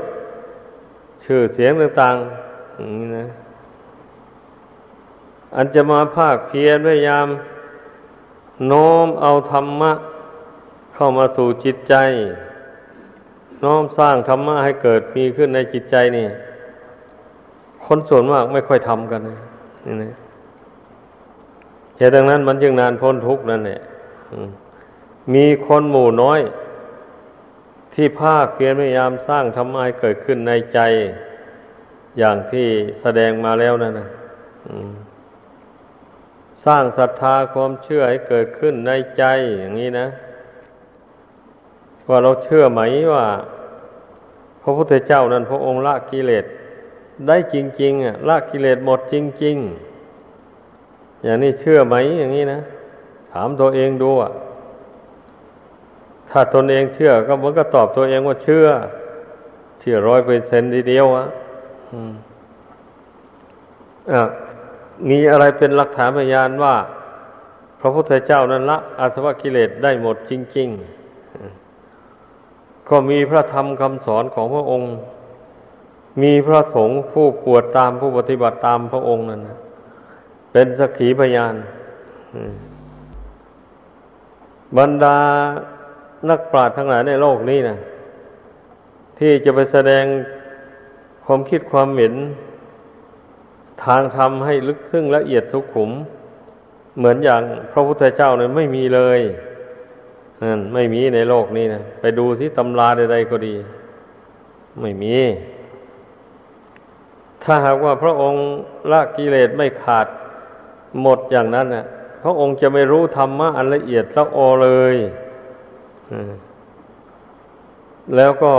ชื่อเสียงต่างๆอย่างนี้นะอันจะมาภาคเพียรพยายามโน้มเอาธรรมะเข้ามาสู่จิตใจน้อมสร้างธรรมะให้เกิดมีขึ้นในจิตใจนี่คนส่วนมากไม่ค่อยทำกันนี่นะเหตุดังนั้นมันจึงนานพ้นทุกข์นั่นแหละมีคนหมู่น้อยที่ภาคเพียรพยายามสร้างธรรมะให้เกิดขึ้นในใจอย่างที่แสดงมาแล้วนั่นนะสร้างศรัทธาความเชื่อให้เกิดขึ้นในใจอย่างนี้นะว่าเราเชื่อไหมว่าพระพุทธเจ้านั้นพระองค์ละกิเลสได้จริงๆอ่ะละกิเลสหมดจริงๆอย่างนี้เชื่อไหมอย่างนี้นะถามตัวเองดูอ่ะถ้าตนเองเชื่อก็มันก็ตอบตัวเองว่าเชื่อ 100% ทีเดียวอ่ะมีอะไรเป็นหลักฐานพยานว่าพระพุทธเจ้านั้นละอาสวะกิเลสได้หมดจริงๆก็มีพระธรรมคำสอนของพระองค์มีพระสงฆ์ผู้ปวดตามผู้ปฏิบัติตามพระองค์นั่นนะเป็นสักขีพยานบรรดานักปราชญ์ทั้งหลายในโลกนี้นะที่จะไปแสดงความคิดความเห็นทางธรรมให้ลึกซึ้งละเอียดสุขุมเหมือนอย่างพระพุทธเจ้าเนี่ยไม่มีเลยนั่นไม่มีในโลกนี้นะไปดูสิตำราใดๆก็ดีไม่มีถ้าหากว่าพระองค์ละกิเลสไม่ขาดหมดอย่างนั้นนะพระองค์จะไม่รู้ธรรมะอันละเอียดละออเลยแล้วก็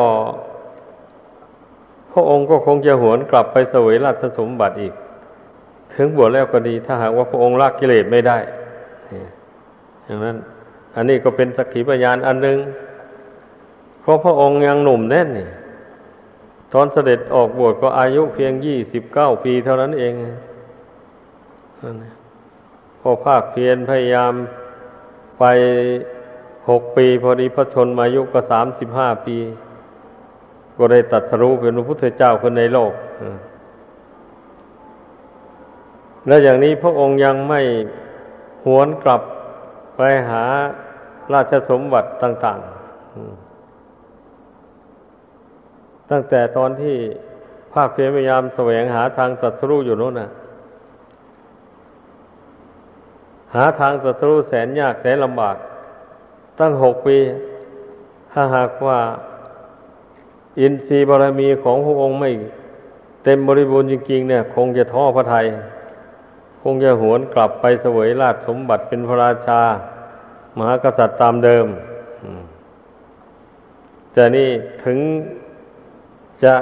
พระองค์ก็คงจะหวนกลับไปเสวยราชสมบัติอีกถึงบวชแล้วก็ดีถ้าหากว่าพระองค์ละกิเลสไม่ได้อย่างนั้นอันนี้ก็เป็นสักขีพยานอันหนึ่งเพราะพระองค์ยังหนุ่มแน่นนี่ตอนเสด็จออกบวชก็อายุเพียง29 ปีเท่านั้นเองพอภาคเพียรพยายามไป6 ปีพอดีพระชนมายุก็35 ปีก็ได้ตรัสรู้เป็นพระพุทธเจ้าคนในโลกและอย่างนี้พระองค์ยังไม่หวนกลับไปหาราชสมบัติต่างๆตั้งแต่ตอนที่ภาคเพียรพยายามแสวงหาทางตรัสรู้อยู่โน่นน่ะหาทางตรัสรู้แสนยากแสนลำบาก ตั้ง6 ปีถ้าหากว่าอินทรีย์บารมีของพระองค์ไม่เต็มบริบูรณ์จริงๆเนี่ยคงจะท้อพระทัยคงจะหวนกลับไปเสวยราชสมบัติเป็นพระราชามหากษัตริย์ตามเดิมแต่นี่ถึงจะ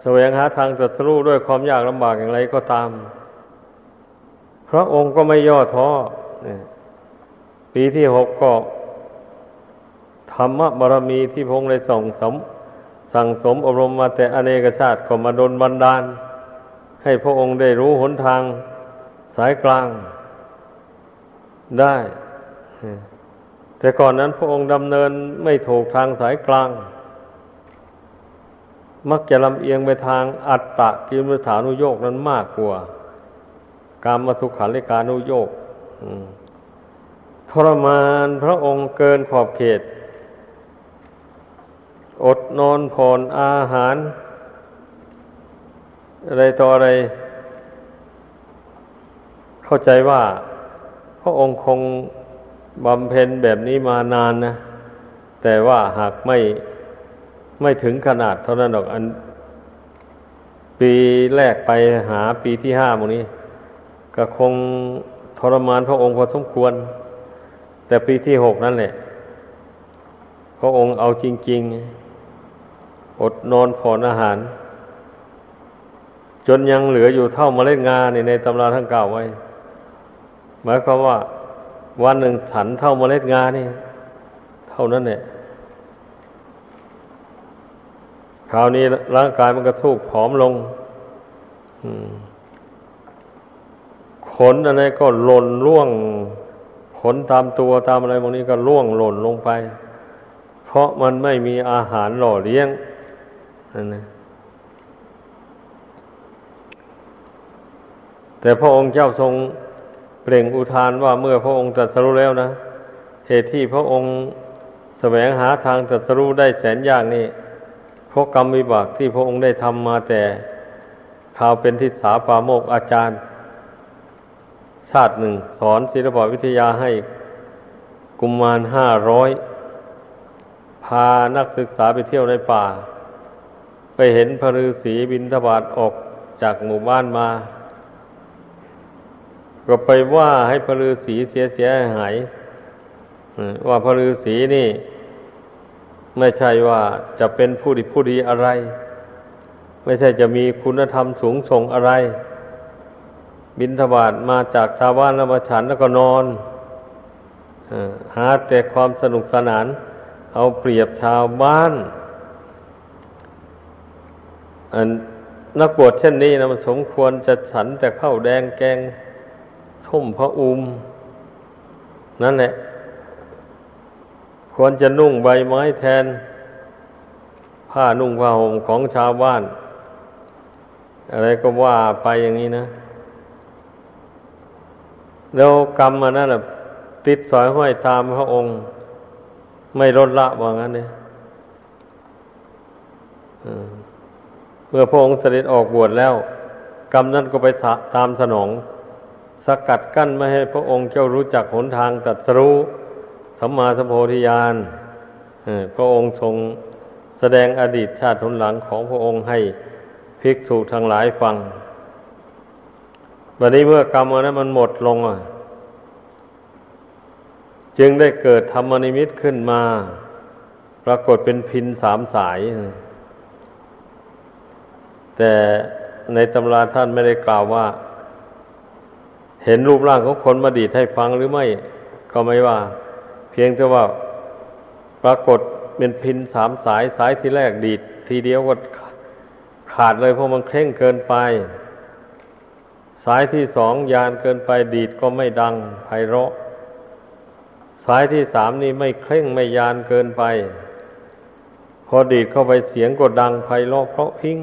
แสวงหาทางตรัสรู้ด้วยความยากลำบากอย่างไรก็ตามพระองค์ก็ไม่ย่อท้อปีที่6ก็ธรรมบารมีที่พระองค์ได้สั่งสมอบรมมาแต่อเนกชาติก็มาดลบันดาลให้พระองค์ได้รู้หนทางสายกลางได้แต่ก่อนนั้นพระองค์ดำเนินไม่ถูกทางสายกลางมักจะลำเอียงไปทางอัตตกิลมัฏฐานุโยคนั้นมากกว่ากามสุขันธิกานุโยคทรมานพระองค์เกินขอบเขตอดนอนผ่อนอาหารอะไรต่ออะไรเข้าใจว่าพระองค์คงบำเพ็ญแบบนี้มานานนะแต่ว่าหากไม่ถึงขนาดเท่านั้นหรอกอันปีแรกไปหาปีที่5หมู่นี้ก็คงทรมานพระองค์พอสมควรแต่ปีที่6นั่นแหละพระองค์เอาจริงๆอดนอนผ่อนอาหารจนยังเหลืออยู่เท่าเมล็ดงาในตำราทั้งเก่าไว้หมายความว่าวันหนึ่งฉันเท่าเมล็ดงานี่เท่านั้นแหละคราวนี้ร่างกายมันกระทูกผอมลงขนอะไรก็หล่นร่วงขนตามตัวตามอะไรพวกนี้ก็ร่วงหล่นลงไปเพราะมันไม่มีอาหารหล่อเลี้ยงนั่นนะแต่พระองค์เจ้าทรงเปล่งอุทานว่าเมื่อพระองค์ตรัสรู้แล้วนะเหตุที่พระองค์แสวงหาทางตรัสรู้ได้แสนยากนี่เพราะกรรมวิบากที่พระองค์ได้ทำมาแต่คราวเป็นทิสาปาโมกอาจารย์ชาติหนึ่งสอนศิลปวิทยาให้กุมาร500พานักศึกษาไปเที่ยวในป่าไปเห็นพระฤาษีบิณฑบาตออกจากหมู่บ้านมาก็ไปว่าให้พระฤาษีเสียหายว่าพระฤาษีนี่ไม่ใช่ว่าจะเป็นผู้ดีอะไรไม่ใช่จะมีคุณธรรมสูงส่งอะไรบิณฑบาตมาจากชาวบ้านแล้วมาฉันแล้วก็นอนหาแต่ความสนุกสนานเอาเปรียบชาวบ้านนักบวชเช่นนี้นะมันสมควรจะฉันแต่ข้าวแดงแกงส้มพระอุมนั่นแหละควรจะนุ่งใบไม้แทนผ้านุ่งผ้าห่มของชาวบ้านอะไรก็ว่าไปอย่างนี้นะแล้วกรรมอันนั้นติดสอยห้อยตามพระองค์ไม่ลดละว่างั้นเลยเมื่อพระองค์เสด็จออกบวชแล้วกรรมนั้นก็ไปตามสนองสกัดกั้นไม่ให้พระองค์เจ้ารู้จักหนทางตรัสรู้สัมมาสัมโพธิญาณพระองค์ทรงแสดงอดีตชาติหลังของพระองค์ให้ภิกษุทั้งหลายฟังวันนี้เมื่อกรรมนั้นมันหมดลงจึงได้เกิดธรรมนิมิตขึ้นมาปรากฏเป็นพิน3 สายแต่ในตำราท่านไม่ได้กล่าวว่าเห็นรูปร่างของคนมาดีดให้ฟังหรือไม่ก็ไม่ว่าเพียงแต่ว่าปรากฏเป็นพิน3 สายสายที่แรกดีดทีเดียวก็ขาดเลยเพราะมันเคร่งเกินไปสายที่2ยานเกินไปดีดก็ไม่ดังไพเราะสายที่3นี่ไม่เคร่งไม่ยานเกินไปพอดีดเข้าไปเสียงก็ดังไพเราะเพราะพิ้ง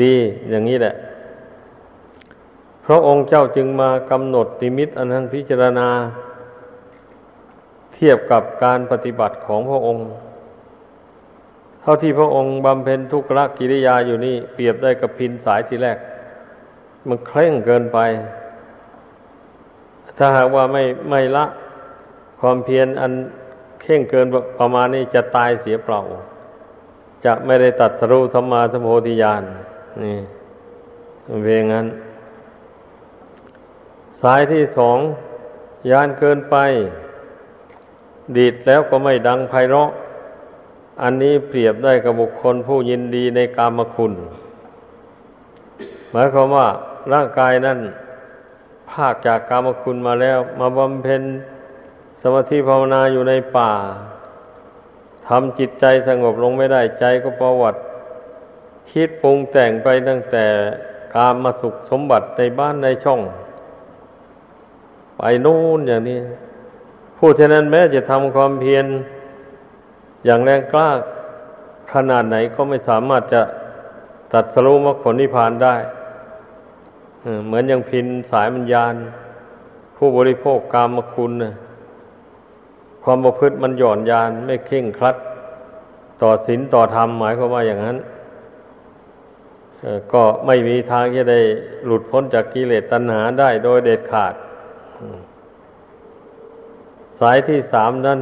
ดีอย่างนี้แหละพระองค์เจ้าจึงมากำหนดนิมิตอันนั้นพิจารณาเทียบกับการปฏิบัติของพระองค์เท่าที่พระองค์บำเพ็ญทุกขกิริยาอยู่นี่เปรียบได้กับพินสายที่แรกมันเคร่งเกินไปถ้าหากว่าไม่ละ ความเพียรอันเข่งเกินประมาณนี้จะตายเสียเปล่าจะไม่ได้ตรัสรู้สัมมาสัมโพธิญาณนี่เวงั้นสายที่สองยานเกินไปดีดแล้วก็ไม่ดังไพเราะอันนี้เปรียบได้กับบุคคลผู้ยินดีในกามคุณหมายความว่าร่างกายนั้นภาคจากกามคุณมาแล้วมาบำเพ็ญสมาธิภาวนาอยู่ในป่าทำจิตใจสงบลงไม่ได้ใจก็ประวัติคิดปรุงแต่งไปตั้งแต่กามสุขสมบัติในบ้านในช่องไปโน่นอย่างนี้ผู้ฉะนั้นแม้จะทำความเพียรอย่างแรงกล้าขนาดไหนก็ไม่สามารถจะตรัสรู้มรรคผลนิพพานได้เหมือนอย่างพินสายมัญญาณผู้บริโภคกามคุณความประพฤติมันหย่อนยานไม่เคร่งครัดต่อศีลต่อธรรมหมายความว่าอย่างนั้นก็ไม่มีทางจะได้หลุดพ้นจากกิเลสตัณหาได้โดยเด็ดขาดสายที่สามนั้น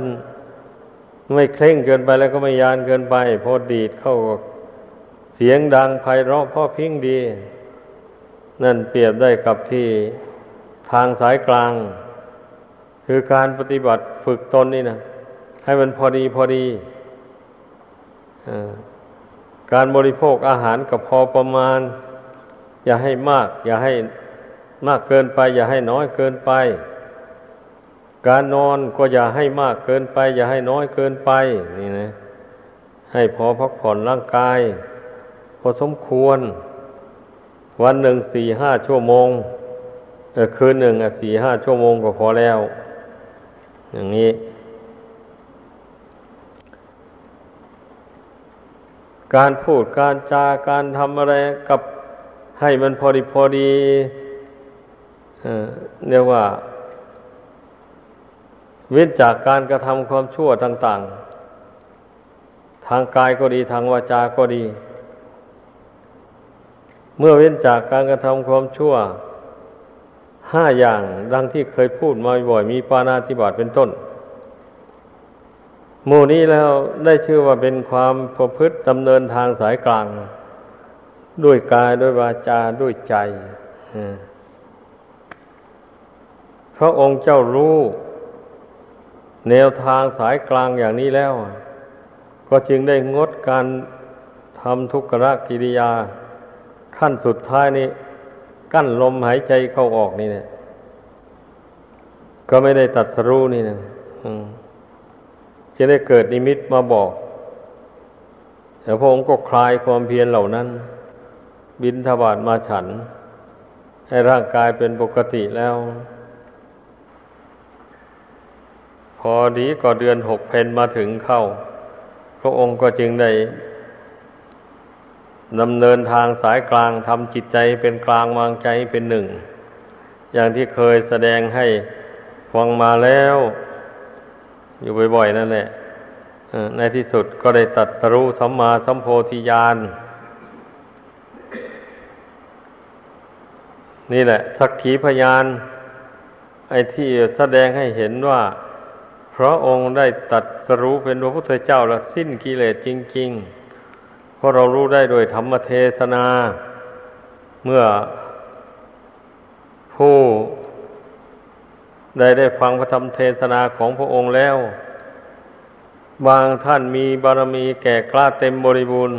ไม่เคร่งเกินไปแล้วก็ไม่ยานเกินไปพอดีดเข้าเสียงดังไพเราะเพราะพิ้งดีนั่นเปรียบได้กับที่ทางสายกลางคือการปฏิบัติฝึกตนนี่นะให้มันพอดีการบริโภคอาหารก็พอประมาณอย่าให้มากอย่าให้มากเกินไปอย่าให้น้อยเกินไปการนอนก็อย่าให้มากเกินไปอย่าให้น้อยเกินไปนี่นะให้พอพักผ่อนร่างกายพอสมควรวันหนึ่ง 4-5 ชั่วโมงคืนหนึ่ง 4-5 ชั่วโมงก็พอแล้วอย่างนี้การพูดการจาการทำอะไรกับให้มันพอดีเรียกว่าเว้นจากการกระทำความชั่วต่างๆทางกายก็ดีทางวาจาก็ดีเมื่อเว้นจากการกระทำความชั่ว5อย่างดังที่เคยพูดมาบ่อยมีปาณาติบาตเป็นต้นหมู่นี้แล้วได้ชื่อว่าเป็นความประพฤติดำเนินทางสายกลางด้วยกายด้วยวาจาด้วยใจพระองค์เจ้ารู้แนวทางสายกลางอย่างนี้แล้วก็จึงได้งดการทำทุกขกิริยาขั้นสุดท้ายนี้กั้นลมหายใจเข้าออกนี่เนี่ยก็ไม่ได้ตรัสรู้นี่นะจะได้เกิดนิมิตมาบอกแต่พระองค์ก็คลายความเพียรเหล่านั้นบิณฑบาตมาฉันให้ร่างกายเป็นปกติแล้วพอดีก็เดือน6เพ็ญมาถึงเข้าพระองค์ก็จึงได้ดำเนินทางสายกลางทำจิตใจเป็นกลางวางใจเป็นหนึ่งอย่างที่เคยแสดงให้ฟังมาแล้วอยู่บ่อยๆนั่นแหละในที่สุดก็ได้ตรัสรู้สัมมาสัมโพธิญาณนี่แหละสักขีพยานไอ้ที่แสดงให้เห็นว่าพระองค์ได้ตรัสรู้เป็นพระพุทธเจ้าละสิ้นกิเลสจริงๆเพราะเรารู้ได้โดยธรรมเทศนาเมื่อผู้ได้ฟังพระธรรมเทศนาของพระองค์แล้วบางท่านมีบารมีแก่กล้าเต็มบริบูรณ์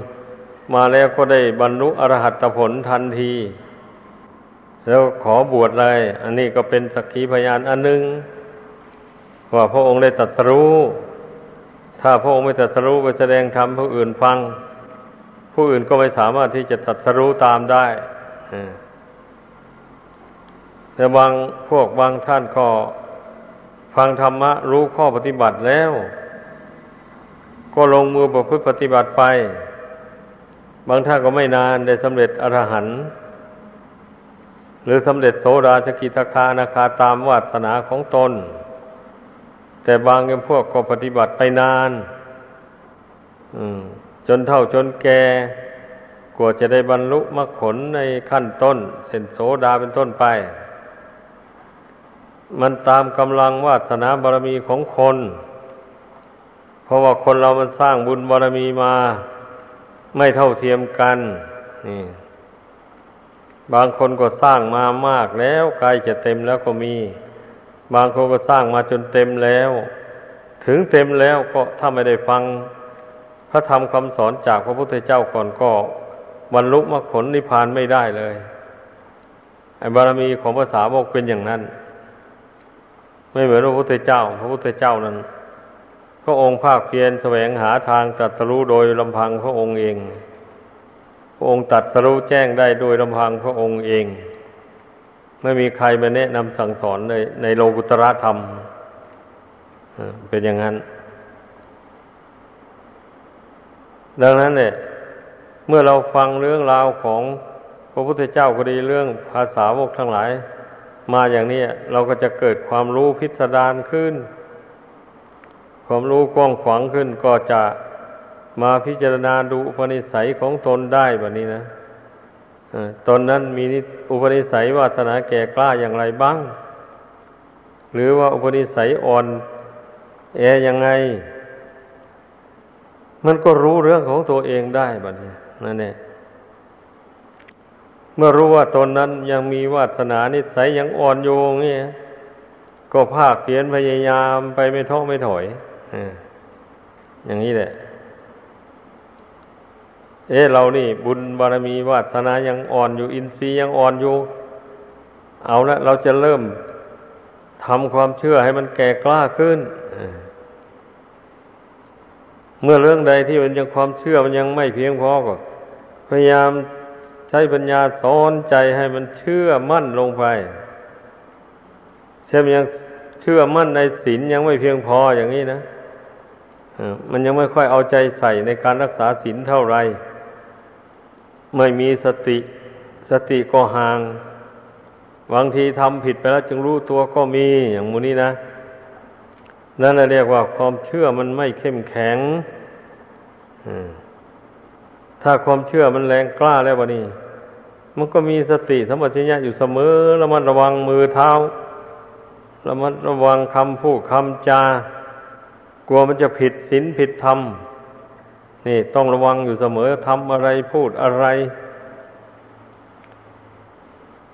มาแล้วก็ได้บรรลุอรหัตผลทันทีแล้วขอบวชเลยอันนี้ก็เป็นสักขีพยานอันหนึ่งว่าพระองค์ได้ตรัสรู้ถ้าพระองค์ไม่ตรัสรู้ไปแสดงธรรมผู้อื่นฟังผู้อื่นก็ไม่สามารถที่จะตรัสรู้ตามได้แต่บางท่านก็ฟังธรรมะรู้ข้อปฏิบัติแล้วก็ลงมือประพฤติปฏิบัติไปบางท่านก็ไม่นานได้สำเร็จอรหันต์หรือสำเร็จโสดาสกิทาคาอนาคาตามวาสนาของตนแต่บางพวกก็ปฏิบัติไปนานจนเฒ่าจนแก่กว่าจะได้บรรลุมรรคผลในขั้นต้นเช่นโสดาเป็นต้นไป มันตามกำลังวาสนาบารมีของคนเพราะว่าคนเรามันสร้างบุญบารมีมาไม่เท่าเทียมกันนี่บางคนก็สร้างมามากแล้วใกล้จะเต็มแล้วก็มีบางคนก็สร้างมาจนเต็มแล้วถึงเต็มแล้วก็ถ้าไม่ได้ฟังพระธรรมคำสอนจากพระพุทธเจ้าก่อนก็บรรลุมรรคผลนิพพานไม่ได้เลยไอ้บารมีของพระสาวกเป็นอย่างนั้นไม่เหมือนพระพุทธเจ้าพระพุทธเจ้านั้นพระองค์ภาคเพียรแสวงหาทางตรัสรู้โดยลำพังพระองค์เองพระองค์ตรัสรู้แจ้งได้โดยลำพังพระองค์เองไม่มีใครมาแนะนำสั่งสอนเลยในโลกุตรธรรมเป็นอย่างนั้นดังนั้นเนี่ยเมื่อเราฟังเรื่องราวของพระพุทธเจ้าก็ดีเรื่องภาษาวกทั้งหลายมาอย่างนี้เราก็จะเกิดความรู้พิสดารขึ้นความรู้กว้างขวางขึ้นก็จะมาพิจารณาดูอุปนิสัยของตนได้แบบนี้นะตนนั้นมีอุปนิสัยวาสนาแก่กล้าอย่างไรบ้างหรือว่าอุปนิสัยอ่อนแอยังไงมันก็รู้เรื่องของตัวเองได้แบบนี้นั่นเองเมื่อรู้ว่าตนนั้นยังมีวาสนานิสัยยังอ่อนโยงเนี่ยก็ภาคเพียรพยายามไปไม่ท้อไม่ถอยอย่างนี้แหละเรานี่บุญบารมีวาสนายังอ่อนอยู่อินทรีย์ยังอ่อนอยู่เอาละเราจะเริ่มทำความเชื่อให้มันแก่กล้าขึ้นเมื่อเรื่องใดที่มันยังความเชื่อมันยังไม่เพียงพอก็พยายามใช้ปัญญาสอนใจให้มันเชื่อมั่นลงไปเช่นยังเชื่อมั่นในศีลยังไม่เพียงพออย่างนี้นะมันยังไม่ค่อยเอาใจใส่ในการรักษาศีลเท่าไหร่ไม่มีสติก็ห่างบางทีทำผิดไปแล้วจึงรู้ตัวก็มีอย่างมูนี้นะนั่นเรียกว่าความเชื่อมันไม่เข้มแข็งถ้าความเชื่อมันแรงกล้าแล้ววะนี่มันก็มีสติสัมปชัญญะอยู่เสมอระมัดระวังมือเท้าระมัดระวังคำพูดคำจากลัวมันจะผิดศีลผิดธรรมนี่ต้องระวังอยู่เสมอทำอะไรพูดอะไร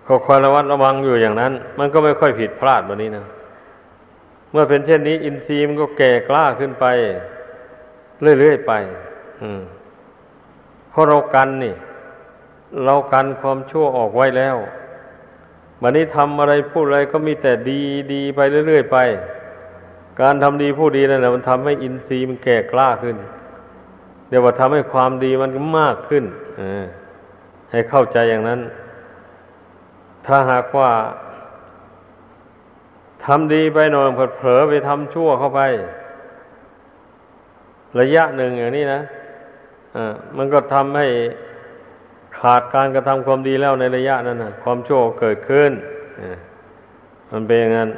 ก็คอยระวัดระวังอยู่อย่างนั้นมันก็ไม่ค่อยผิดพลาดแบบนี้นะเมื่อเป็นเช่นนี้อินทรีย์มันก็แก่กล้าขึ้นไปเรื่อยๆไปเพราะเรากันนี่เรากันความชั่วออกไว้แล้วบัดนี้ทำอะไรพูดอะไรก็มีแต่ดีๆไปเรื่อยๆไปการทำดีพูดดีนั่นแหละมันทำให้อินทรีย์มันแก่กล้าขึ้นเดี๋ยวว่าทำให้ความดีมันก็มากขึ้นให้เข้าใจอย่างนั้นถ้าหากว่าทำดีไปหน่อยเผลอไปทำชั่วเข้าไประยะหนึ่งอย่างนี้นะมันก็ทำให้ขาดการกระทำความดีแล้วในระยะนั้นนะความชั่วเกิดขึ้นมันเป็นอย่างนั้น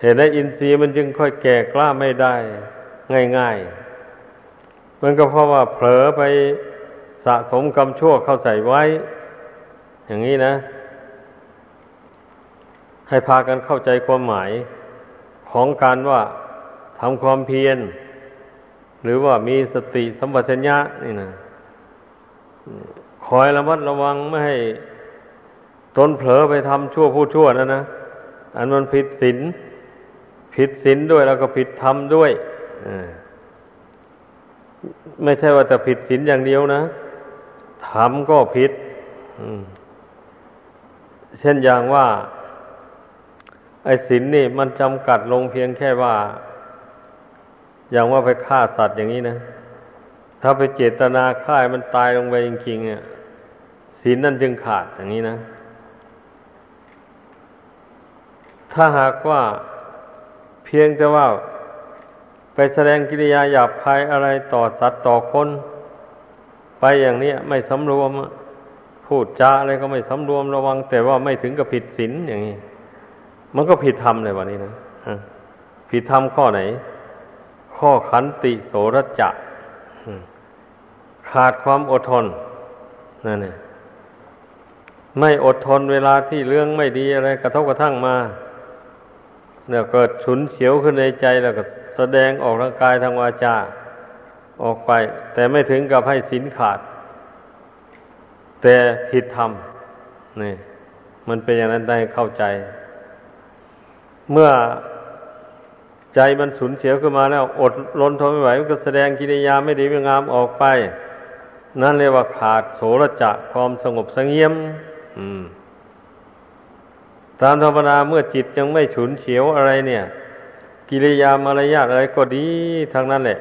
เห็นได้อินทรีย์มันจึงค่อยแก่กล้าไม่ได้ง่ายๆมันก็เพราะว่าเผลอไปสะสมกรรมชั่วเข้าใส่ไว้อย่างนี้นะให้พากันเข้าใจความหมายของการว่าทำความเพียรหรือว่ามีสติสัมปชัญญะนี่นะคอยระมัดระวังไม่ให้ตนเผลอไปทำชั่วผู้ชั่วนะนะอันมันผิดศีลด้วยแล้วก็ผิดธรรมด้วยไม่ใช่ว่าแต่ผิดศีลอย่างเดียวนะธรรมก็ผิดเช่นอย่างว่าไอ้ศีลนี่มันจำกัดลงเพียงแค่ว่าอย่างว่าไปฆ่าสัตว์อย่างนี้นะถ้าไปเจตนาฆ่ามันตายลงไปจริงๆอ่ะศีลนั่นจึงขาดอย่างนี้นะถ้าหากว่าเพียงแต่ว่าไปแสดงกิริยาหยาบคายอะไรต่อสัตว์ต่อคนไปอย่างนี้ไม่สำรวมพูดจาอะไรก็ไม่สำรวมระวังแต่ว่าไม่ถึงกับผิดศีลอย่างนี้มันก็ผิดธรรมเลยวันนี้นะผิดธรรมข้อไหนข้อขันติโสรจะขาดความอดทนนั่นเองไม่อดทนเวลาที่เรื่องไม่ดีอะไรกระทบกระทั่งมา เนี่ยเกิดฉุนเฉียวขึ้นในใจแล้วก็แสดงออกทางกายทางวาจาออกไปแต่ไม่ถึงกับให้ศีลขาดแต่ผิดธรรมนี่มันเป็นอย่างนั้นได้เข้าใจเมื่อใจมันฉุนเฉียวขึ้นมาแล้วอดรนทนไม่ไหวก็แสดงกิริยาไม่ดีไม่งามออกไปนั่นเรียกว่าขาดโสระจะความสงบเสงี่ยมตามธรรมดาเมื่อจิตยังไม่ฉุนเฉียวอะไรเนี่ยกิริยามารยาทอะไรก็ดีทั้งนั้นแหละ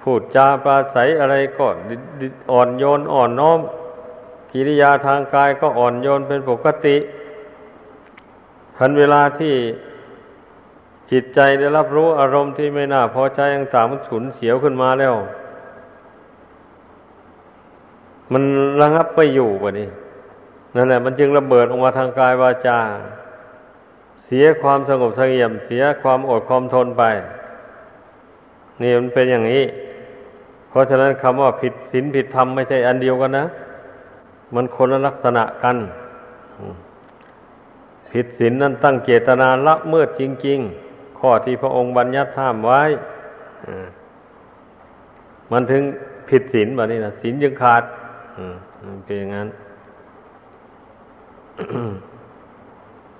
พูดจาปราศัยอะไรก็อ่อนโยนอ่อนน้อมกิริยาทางกายก็อ่อนโยนเป็นปกติทันเวลาที่จิตใจได้รับรู้อารมณ์ที่ไม่น่าพอใจต่างๆมันฉุนเฉียวขึ้นมาแล้วมันระงับไม่อยู่กว่านี้นั่นแหละมันจึงระเบิดออกมาทางกายวาจาเสียความสงบเสงี่ยมเสียความอดความทนไปนี่มันเป็นอย่างนี้เพราะฉะนั้นคำว่าผิดศีลผิดธรรมไม่ใช่อันเดียวกันนะมันคนละลักษณะกันผิดศีลนั้นตั้งเจตนาละเมิดจริงๆข้อที่พระองค์บัญญัติห้ามไว้มันถึงผิดศีลแบบนี้นะศีลยังขาดเป็นอย่างนั้น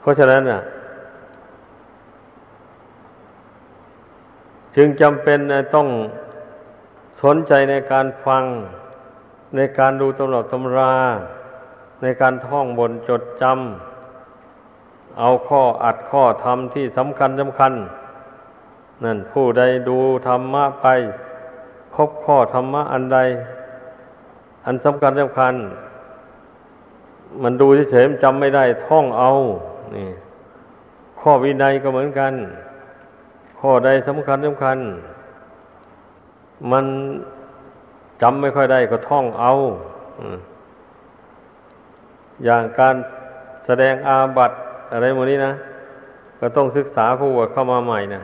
เพราะฉะนั้นน่ะจึงจำเป็นต้องสนใจในการฟังในการดูตำรับตำราในการท่องบนจดจำเอาข้ออัดข้อธรรมที่สำคัญสำคัญนั่นผู้ใดดูธรรมะไปพบข้อธรรมะอันใดอันสำคัญสำคัญมันดูเฉยๆจำไม่ได้ท่องเอานี่ข้อวินัยก็เหมือนกันข้อใดสำคัญมันจำไม่ค่อยได้ก็ท่องเอาอย่างการแสดงอาบัติอะไรพวกนี้นะก็ต้องศึกษาผู้บวชเข้ามาใหม่นะ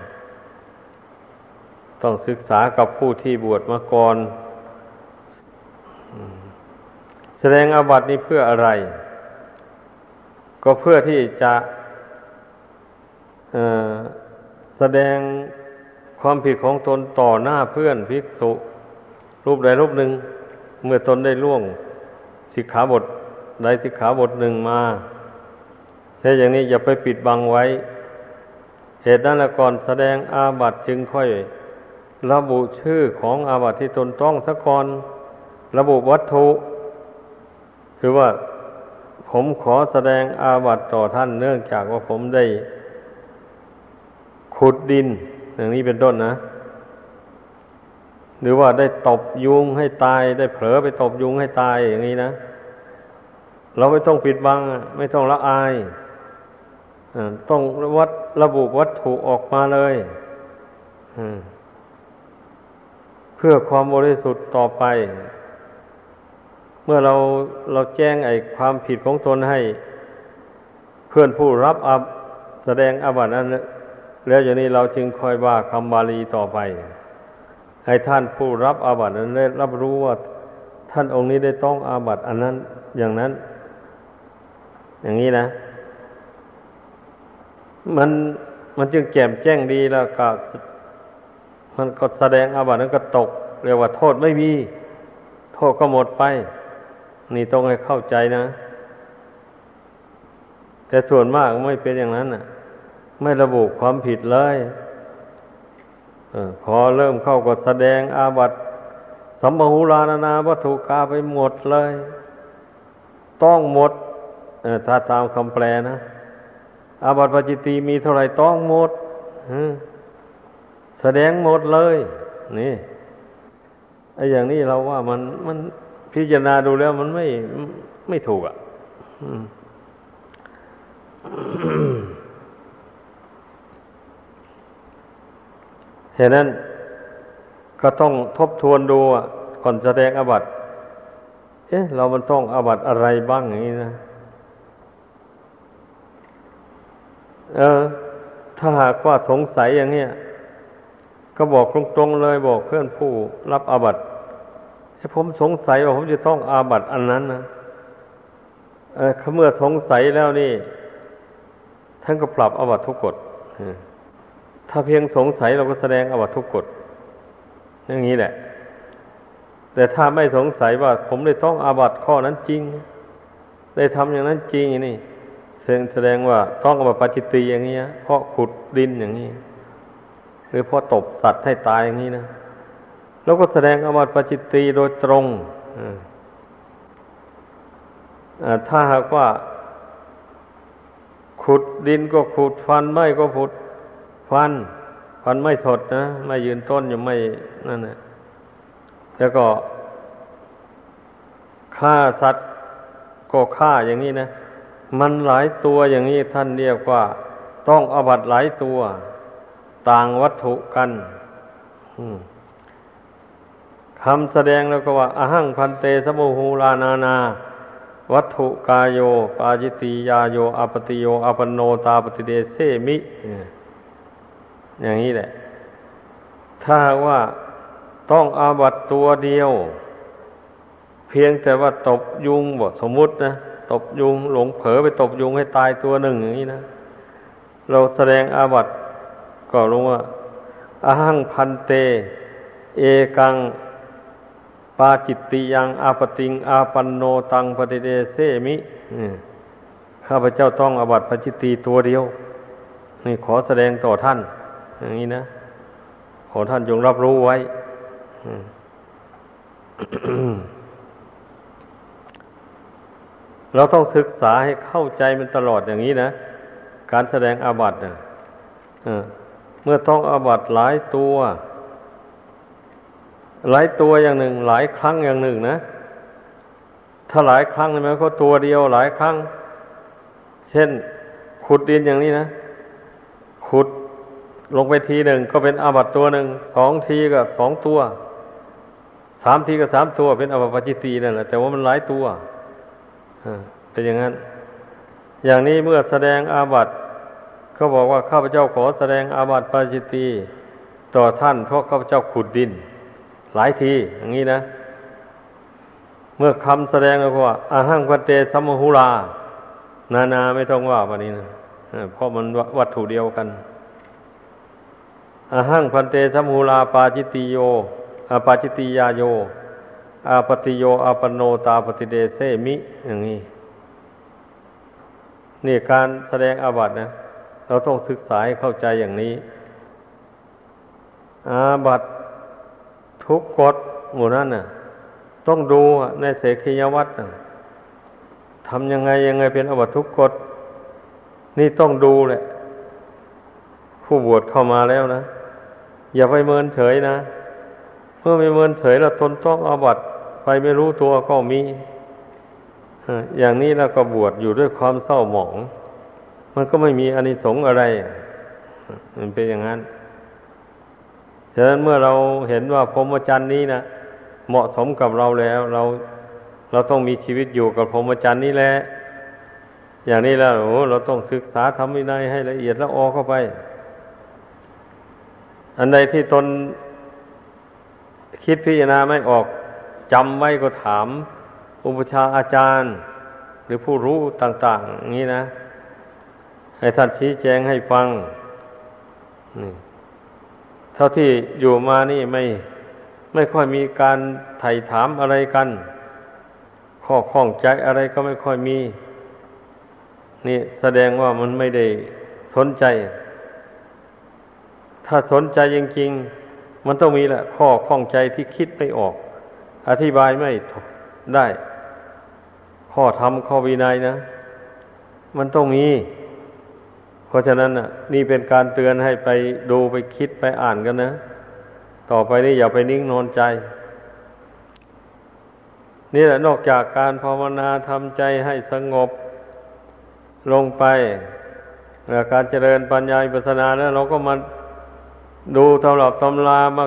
ต้องศึกษากับผู้ที่บวชมาก่อนแสดงอาบัตินี้เพื่ออะไรก็เพื่อที่จะแสดงความผิดของตนต่อหน้าเพื่อนภิกษุรูปใดรูปหนึ่งเมื่อตนได้ล่วงสิกขาบทใดสิกขาบทหนึ่งมาแค่อย่างนี้อย่าไปปิดบังไว้เหตุนั้นก่อนแสดงอาบัติจึงค่อยระบุชื่อของอาบัติที่ตนต้องซะก่อนระบุวัตถุคือว่าผมขอแสดงอาบัติต่อท่านเนื่องจากว่าผมได้ขุดดินอย่างนี้เป็นต้นนะหรือว่าได้ตบยุงให้ตายได้เผลอไปตบยุงให้ตายอย่างนี้นะเราไม่ต้องปิดบังไม่ต้องละอายต้องระบุวัตถุออกมาเลยเพื่อความบริสุทธิ์ต่อไปเมื่อเราแจ้งไอ้ความผิดของตนให้เพื่อนผู้รับแสดงอาบัตินั้นแล้วอย่างนี้เราจึงคอยว่าคำบาลีต่อไปให้ท่านผู้รับอาบัตินั้นได้รับรู้ว่าท่านองค์นี้ได้ต้องอาบัติอันนั้นอย่างนั้นอย่างนี้นะมันจึงแจ่มแจ้งดีแล้วก็มันก็แสดงอาบัตินั้นก็ตกเรียกว่าโทษไม่มีโทษก็หมดไปนี่ต้องให้เข้าใจนะแต่ส่วนมากไม่เป็นอย่างนั้นน่ะไม่ระบุความผิดเลยพอเริ่มเข้าก็แสดงอาบัติสัมมหูลานาวัตถุกาไปหมดเลยต้องหมดถ้าตามคำแปลนะอาบัติปาจิตตีมีเท่าไหร่ต้องหมดแสดงหมดเลยนี่ไอ้อย่างนี้เราว่ามันพิจารณาดูแล้วมันไม่ถูกอ่ะ เหตุนั้นก็ต้องทบทวนดูก่อนแสดงอาบัติเรามันต้องอาบัติอะไรบ้างอย่างนี้นะถ้าหากว่าสงสัยอย่างเนี้ยก็บอกตรงๆเลยบอกเพื่อนผู้รับอาบัติให้ผมสงสัยว่าผมจะต้องอาบัติอันนั้นนะเมื่อสงสัยแล้วนี่ ท่านก็ปรับอวัตทุกกฎถ้าเพียงสงสัยเราก็แสดงอวัตทุกกฎอย่างนี้แหละแต่ถ้าไม่สงสัยว่าผมได้ต้องอาบัติข้อนั้นจริงได้ทำอย่างนั้นจริงนี่แสดงว่าต้องอาบัติปาจิตตีย์อย่างนี้เพราะขุดดินอย่างนี้หรือเพราะตบสัตว์ให้ตายอย่างนี้นะแล้วก็แสดงอาบัติปาจิตตีย์โดยตรงถ้าหากว่าขุดดินก็ขุดฟันไม้ก็ขุดฟันไม้สดนะไม่ยืนต้นอยู่ไม่นั่นนะแล้วก็ฆ่าสัตว์ก็ฆ่าอย่างนี้นะมันหลายตัวอย่างนี้ท่านเรียกว่าต้องอาบัติหลายตัวต่างวัตถุกันคำแสดงแล้วก็ว่าอหังพันเตสมุหูลานานาวัตถุกายโยปาจิติยาโยอปติโยอปนโนตาปฏิเดเสมิอย่างนี้แหละถ้าว่าต้องอาบัติตัวเดียวเพียงแต่ว่าตบยุงบ่สมมุตินะตบยุงหลงเผลอไปตบยุงให้ตายตัวหนึ่งอย่างนี้นะเราแสดงอาบัติก็รู้ว่าอหังพันเตเอกังปาจิตติยังอาปติงอาปันโนตังปฏิเดเสมิข้าพเจ้าต้องอาบัติปาจิตติตัวเดียวนี่ขอแสดงต่อท่านอย่างนี้นะขอท่านจงรับรู้ไว้เราต้องศึกษาให้เข้าใจมันตลอดอย่างนี้นะการแสดงอาบัตินะเมื่อต้องอาบัติหลายตัวอย่างหนึ่งหลายครั้งอย่างหนึ่งนะถ้าหลายครั้งใช่ไหมก็ตัวเดียวหลายครั้งเช่นขุดดินอย่างนี้นะขุดลงไปทีหนึ่งก็เป็นอาบัติตัวหนึ่งสองทีก็สองตัวสามทีก็สามตัวเป็นอาบัติปาจิตตีย์นั่นแหละแต่ว่ามันหลายตัวเป็นอย่างนั้นอย่างนี้เมื่อแสดงอาบัติเขาบอกว่าข้าพเจ้าขอแสดงอาบัติปาจิตตีย์ต่อท่านเพราะข้าพเจ้าขุดดินหลายทีอย่างนี้นะเมื่อคำแสดงแล้วก็ว่าอาหังพันเตสัมโมหุลานาไม่ต้องว่าวันนี้นะเพราะมันวัตถุเดียวกันอหังพันเตสัมโมหุลาปาจิตติโยปาจิตติยาโยอาปติโยอาปนโนตาปฏิเดเสมิอย่างนี้นี่การแสดงอาบัตินะเราต้องศึกษาให้เข้าใจอย่างนี้อาบัติทุกกฎหมู่นั้นน่ะต้องดูในเสขียวัตรทำยังไงเป็นอาบัติทุกกฎนี่ต้องดูแหละผู้บวชเข้ามาแล้วนะอย่าไปเมินเฉยนะเมื่อไม่เมินเฉยแล้วตนต้องอาบัติไปไม่รู้ตัวก็มีอย่างนี้แล้วก็บวชอยู่ด้วยความเศร้าหมองมันก็ไม่มีอานิสงส์อะไรมันเป็นอย่างนั้นฉะนั้นเมื่อเราเห็นว่าพรหมจรรย์นี้นะเหมาะสมกับเราแล้วเราต้องมีชีวิตอยู่กับพรหมจรรย์นี้แหละอย่างนี้แล้วเราต้องศึกษาธรรมวินัยให้ละเอียดละออเข้าไปอันใดที่ตนคิดพิจารณาไม่ออกจำไว้ก็ถามอุปชาอาจารย์หรือผู้รู้ต่างๆอย่างนี้นะให้ท่านชี้แจงให้ฟังเท่าที่อยู่มานี่ไม่ค่อยมีการไถ่ถามอะไรกันข้อข้องใจอะไรก็ไม่ค่อยมีนี่แสดงว่ามันไม่ได้สนใจถ้าสนใจจริงๆมันต้องมีแหละข้อข้องใจที่คิดไม่ออกอธิบายไม่ได้ข้อธรรมข้อวินัยนะมันต้องมีเพราะฉะนั้นน่ะนี่เป็นการเตือนให้ไปดูไปคิดไปอ่านกันนะต่อไปนี้อย่าไปนิ่งนอนใจนี่แหละนอกจากการภาวนาทำใจให้สงบลงไปแล้วการเจริญปัญญาวิปัสสนาแล้วเราก็มาดูตำรับตำรามา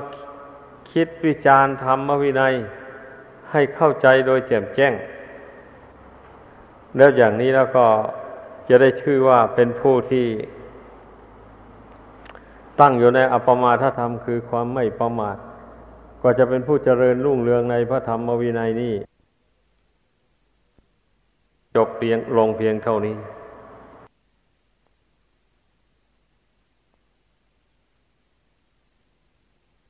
คิดวิจารณ์ธรรมวินัยให้เข้าใจโดยแจ่มแจ้งแล้วอย่างนี้แล้วก็จะได้ชื่อว่าเป็นผู้ที่ตั้งอยู่ในอัปปมาทธรรมคือความไม่ประมาทก็จะเป็นผู้เจริญรุ่งเรืองในพระธรรมวินัยนี้จบเพียงลงเพียงเท่านี้